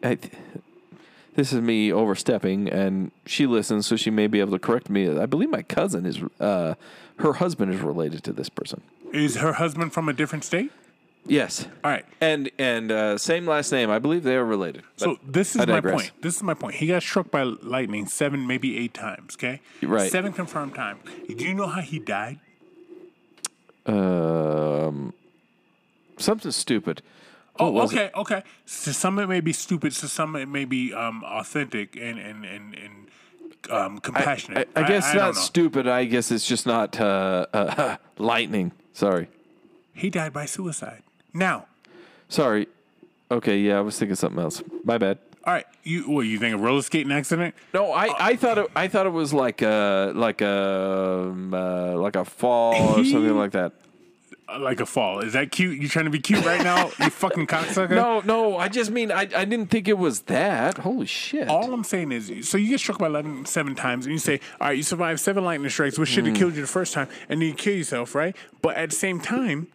this is me overstepping, and she listens, so she may be able to correct me. I believe my cousin is, her husband is related to this person. Is her husband from a different state? Yes. All right. And same last name. I believe they are related. So this is my point. This is my point. He got struck by lightning 7, maybe 8 times, okay? Right. 7 confirmed times. Do you know how he died? Something stupid. Oh, okay, it? Okay. So some it may be stupid, so some it may be authentic and compassionate. I guess I not stupid. I guess it's just not lightning. Sorry. He died by suicide. Now. Sorry. Okay, yeah, I was thinking something else. My bad. All right. You think a roller skating accident? No, I thought it was like a fall or something like that. Like a fall. Is that cute? You trying to be cute right now, you fucking cocksucker? No. I just mean I didn't think it was that. Holy shit. All I'm saying is, so you get struck by lightning 7 times, and you say, all right, you survived 7 lightning strikes, which should have killed you the first time, and then you kill yourself, right? But at the same time,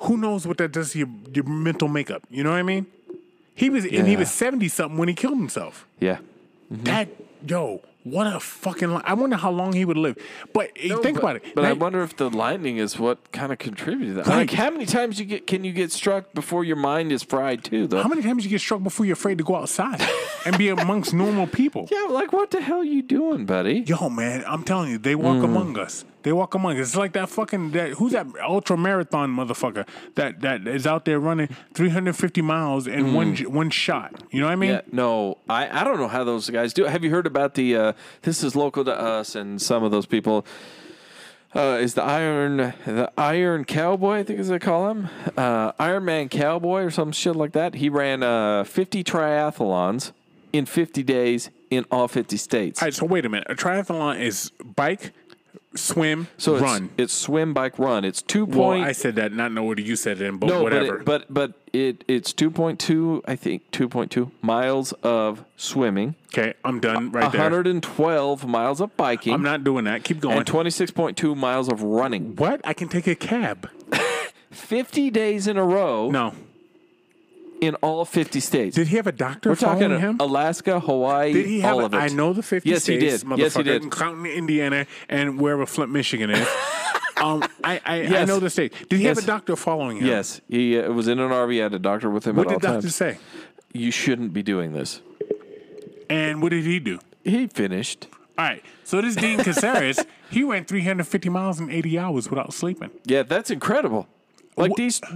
who knows what that does to your mental makeup? You know what I mean? He was 70-something when he killed himself. Yeah. Mm-hmm. What a fucking... I wonder how long he would live. But think about it. But now, I wonder if the lightning is what kind of contributed to that. Right. Like, how many times can you get struck before your mind is fried, too, though? How many times you get struck before you're afraid to go outside and be amongst normal people? Yeah, like, what the hell are you doing, buddy? Yo, man, I'm telling you, they walk among us. They walk among us. It's like that fucking... who's that ultra-marathon motherfucker that is out there running 350 miles in one shot? You know what I mean? Yeah, no, I don't know how those guys do it. Have you heard about the... this is local to us and some of those people... is the Iron Cowboy, I think is what they call him. Iron Man Cowboy or some shit like that. He ran 50 triathlons in 50 days in all 50 states. All right, so wait a minute. A triathlon is bike... swim, so run. It's swim, bike, run. It's 2. Well, I said that, not know what you said it in, but no, whatever. But it's 2.2, I think, 2.2 miles of swimming. Okay, I'm done right 112 there. 112 miles of biking. I'm not doing that. Keep going. And 26.2 miles of running. What? I can take a cab. 50 days in a row. No. In all 50 states. Did he have a doctor following him? We're talking Alaska, Hawaii, did he have all of it. I know the 50 states. Yes, he did. Yes, he did. Including Indiana and wherever Flint, Michigan is. I know the state. Did he have a doctor following him? Yes. He was in an RV. Had a doctor with him at all times. What did the doctor say? You shouldn't be doing this. And what did he do? He finished. All right. So this Dean Caceres, he ran 350 miles in 80 hours without sleeping. Yeah, that's incredible. Like,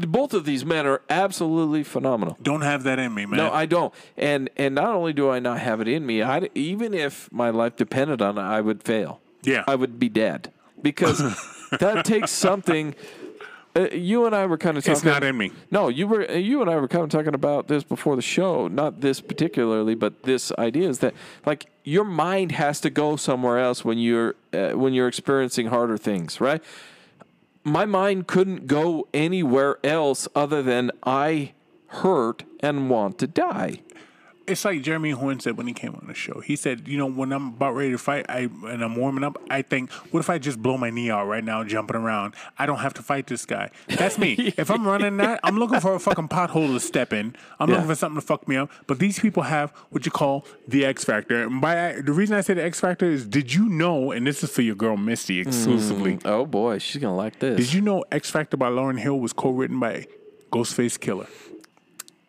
both of these men are absolutely phenomenal. Don't have that in me, man. No, I don't. And not only do I not have it in me, even if my life depended on it, I would fail. Yeah. I would be dead. Because that takes something. You and I were kind of talking. It's not in me. No, you and I were kind of talking about this before the show. Not this particularly, but this idea is that, like, your mind has to go somewhere else when you're experiencing harder things, right? My mind couldn't go anywhere else other than I hurt and want to die. It's like Jeremy Horn said when he came on the show. He said, you know, when I'm about ready to fight and I'm warming up, I think, what if I just blow my knee out right now jumping around? I don't have to fight this guy. That's me. If I'm running that, I'm looking for a fucking pothole to step in. I'm looking for something to fuck me up. But these people have what you call the X Factor. And the reason I say the X Factor is, did you know, and this is for your girl Misty exclusively. Oh, boy. She's going to like this. Did you know X Factor by Lauryn Hill was co-written by Ghostface Killer?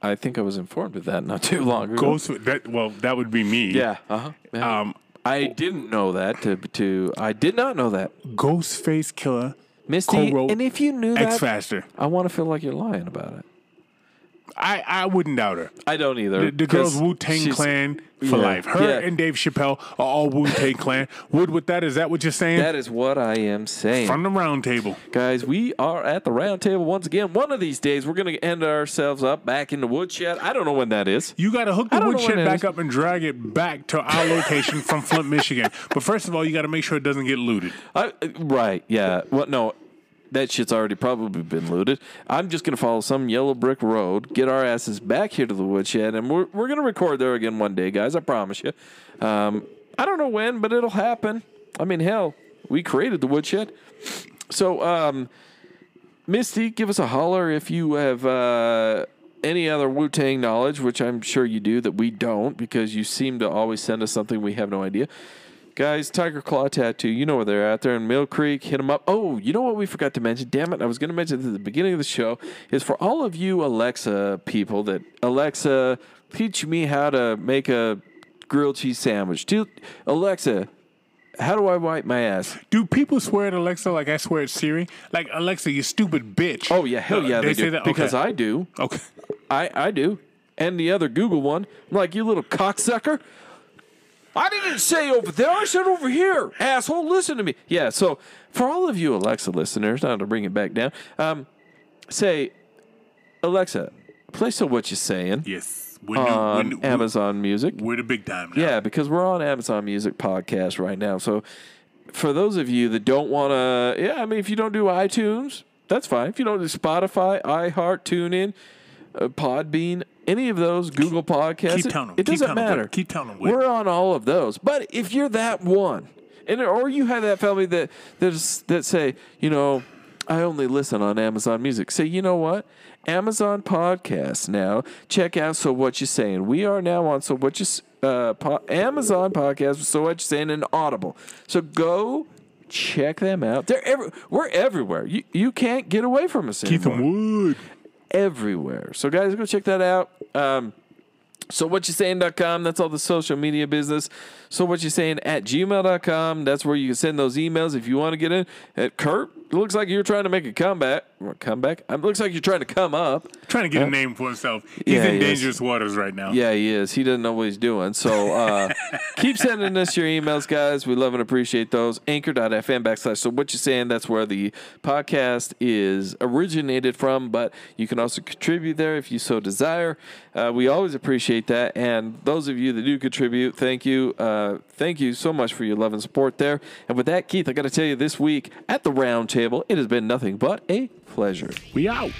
I think I was informed of that not too long ago. That would be me. Yeah. Uh-huh. Yeah. I didn't know that. I did not know that. Ghostface Killer. Misty, and if you knew that, X-Faster. I want to feel like you're lying about it. I wouldn't doubt her. I don't either. The girl's Wu-Tang Clan for life. Her and Dave Chappelle are all Wu-Tang Clan. Wood with that? Is that what you're saying? That is what I am saying. From the round table. Guys, we are at the round table once again. One of these days, we're going to end ourselves up back in the woodshed. I don't know when that is. You got to hook the woodshed back up and drag it back to our location from Flint, Michigan. But first of all, you got to make sure it doesn't get looted. Right, yeah. Well, no. That shit's already probably been looted. I'm just going to follow some yellow brick road, get our asses back here to the woodshed, and we're going to record there again one day, guys. I promise you. I don't know when, but it'll happen. I mean, hell, we created the woodshed. So, Misty, give us a holler if you have any other Wu-Tang knowledge, which I'm sure you do that we don't, because you seem to always send us something we have no idea. Guys, Tiger Claw Tattoo, you know where they're at. They're in Mill Creek. Hit them up. Oh, you know what we forgot to mention? Damn it, I was going to mention this at the beginning of the show, is for all of you Alexa people that, Alexa, teach me how to make a grilled cheese sandwich. Alexa, how do I wipe my ass? Do people swear at Alexa like I swear at Siri? Like, Alexa, you stupid bitch. Oh, yeah, hell yeah, they do. Say that? Okay. Because I do. Okay. I do. And the other Google one. I'm like, you little cocksucker. I didn't say over there. I said over here. Asshole, listen to me. Yeah, so for all of you Alexa listeners, not to bring it back down, say, Alexa, play So What You Saying. Yes. We're Amazon Music. We're the big time now. Yeah, because we're on Amazon Music podcast right now. So for those of you that don't want to, if you don't do iTunes, that's fine. If you don't do Spotify, iHeart, TuneIn, Podbean, any of those, Google Podcasts, it doesn't matter. Keep telling them. We're on all of those. But if you're that one, or you have that family that say, I only listen on Amazon Music, say, you know what? Amazon Podcasts now. Check out So What You Saying. We are now on So What You Amazon Podcasts, So What You Saying, and Audible. So go check them out. We're everywhere. You can't get away from us anymore. Keith and Wood. Everywhere. So, guys, go check that out. So what you saying.com, that's all the social media business. So what you saying at gmail.com, that's where you can send those emails if you want to get in. At Kurt, it looks like you're trying to make a comeback. It looks like you're trying to come up. Trying to get a name for himself. He's in dangerous waters right now. Yeah, he is. He doesn't know what he's doing. So keep sending us your emails, guys. We love and appreciate those. Anchor.fm/ So What You Saying. That's where the podcast is originated from, but you can also contribute there if you so desire. We always appreciate that. And those of you that do contribute, thank you. Thank you so much for your love and support there. And with that, Keith, I got to tell you, this week at the Round Table, it has been nothing but a pleasure. We out.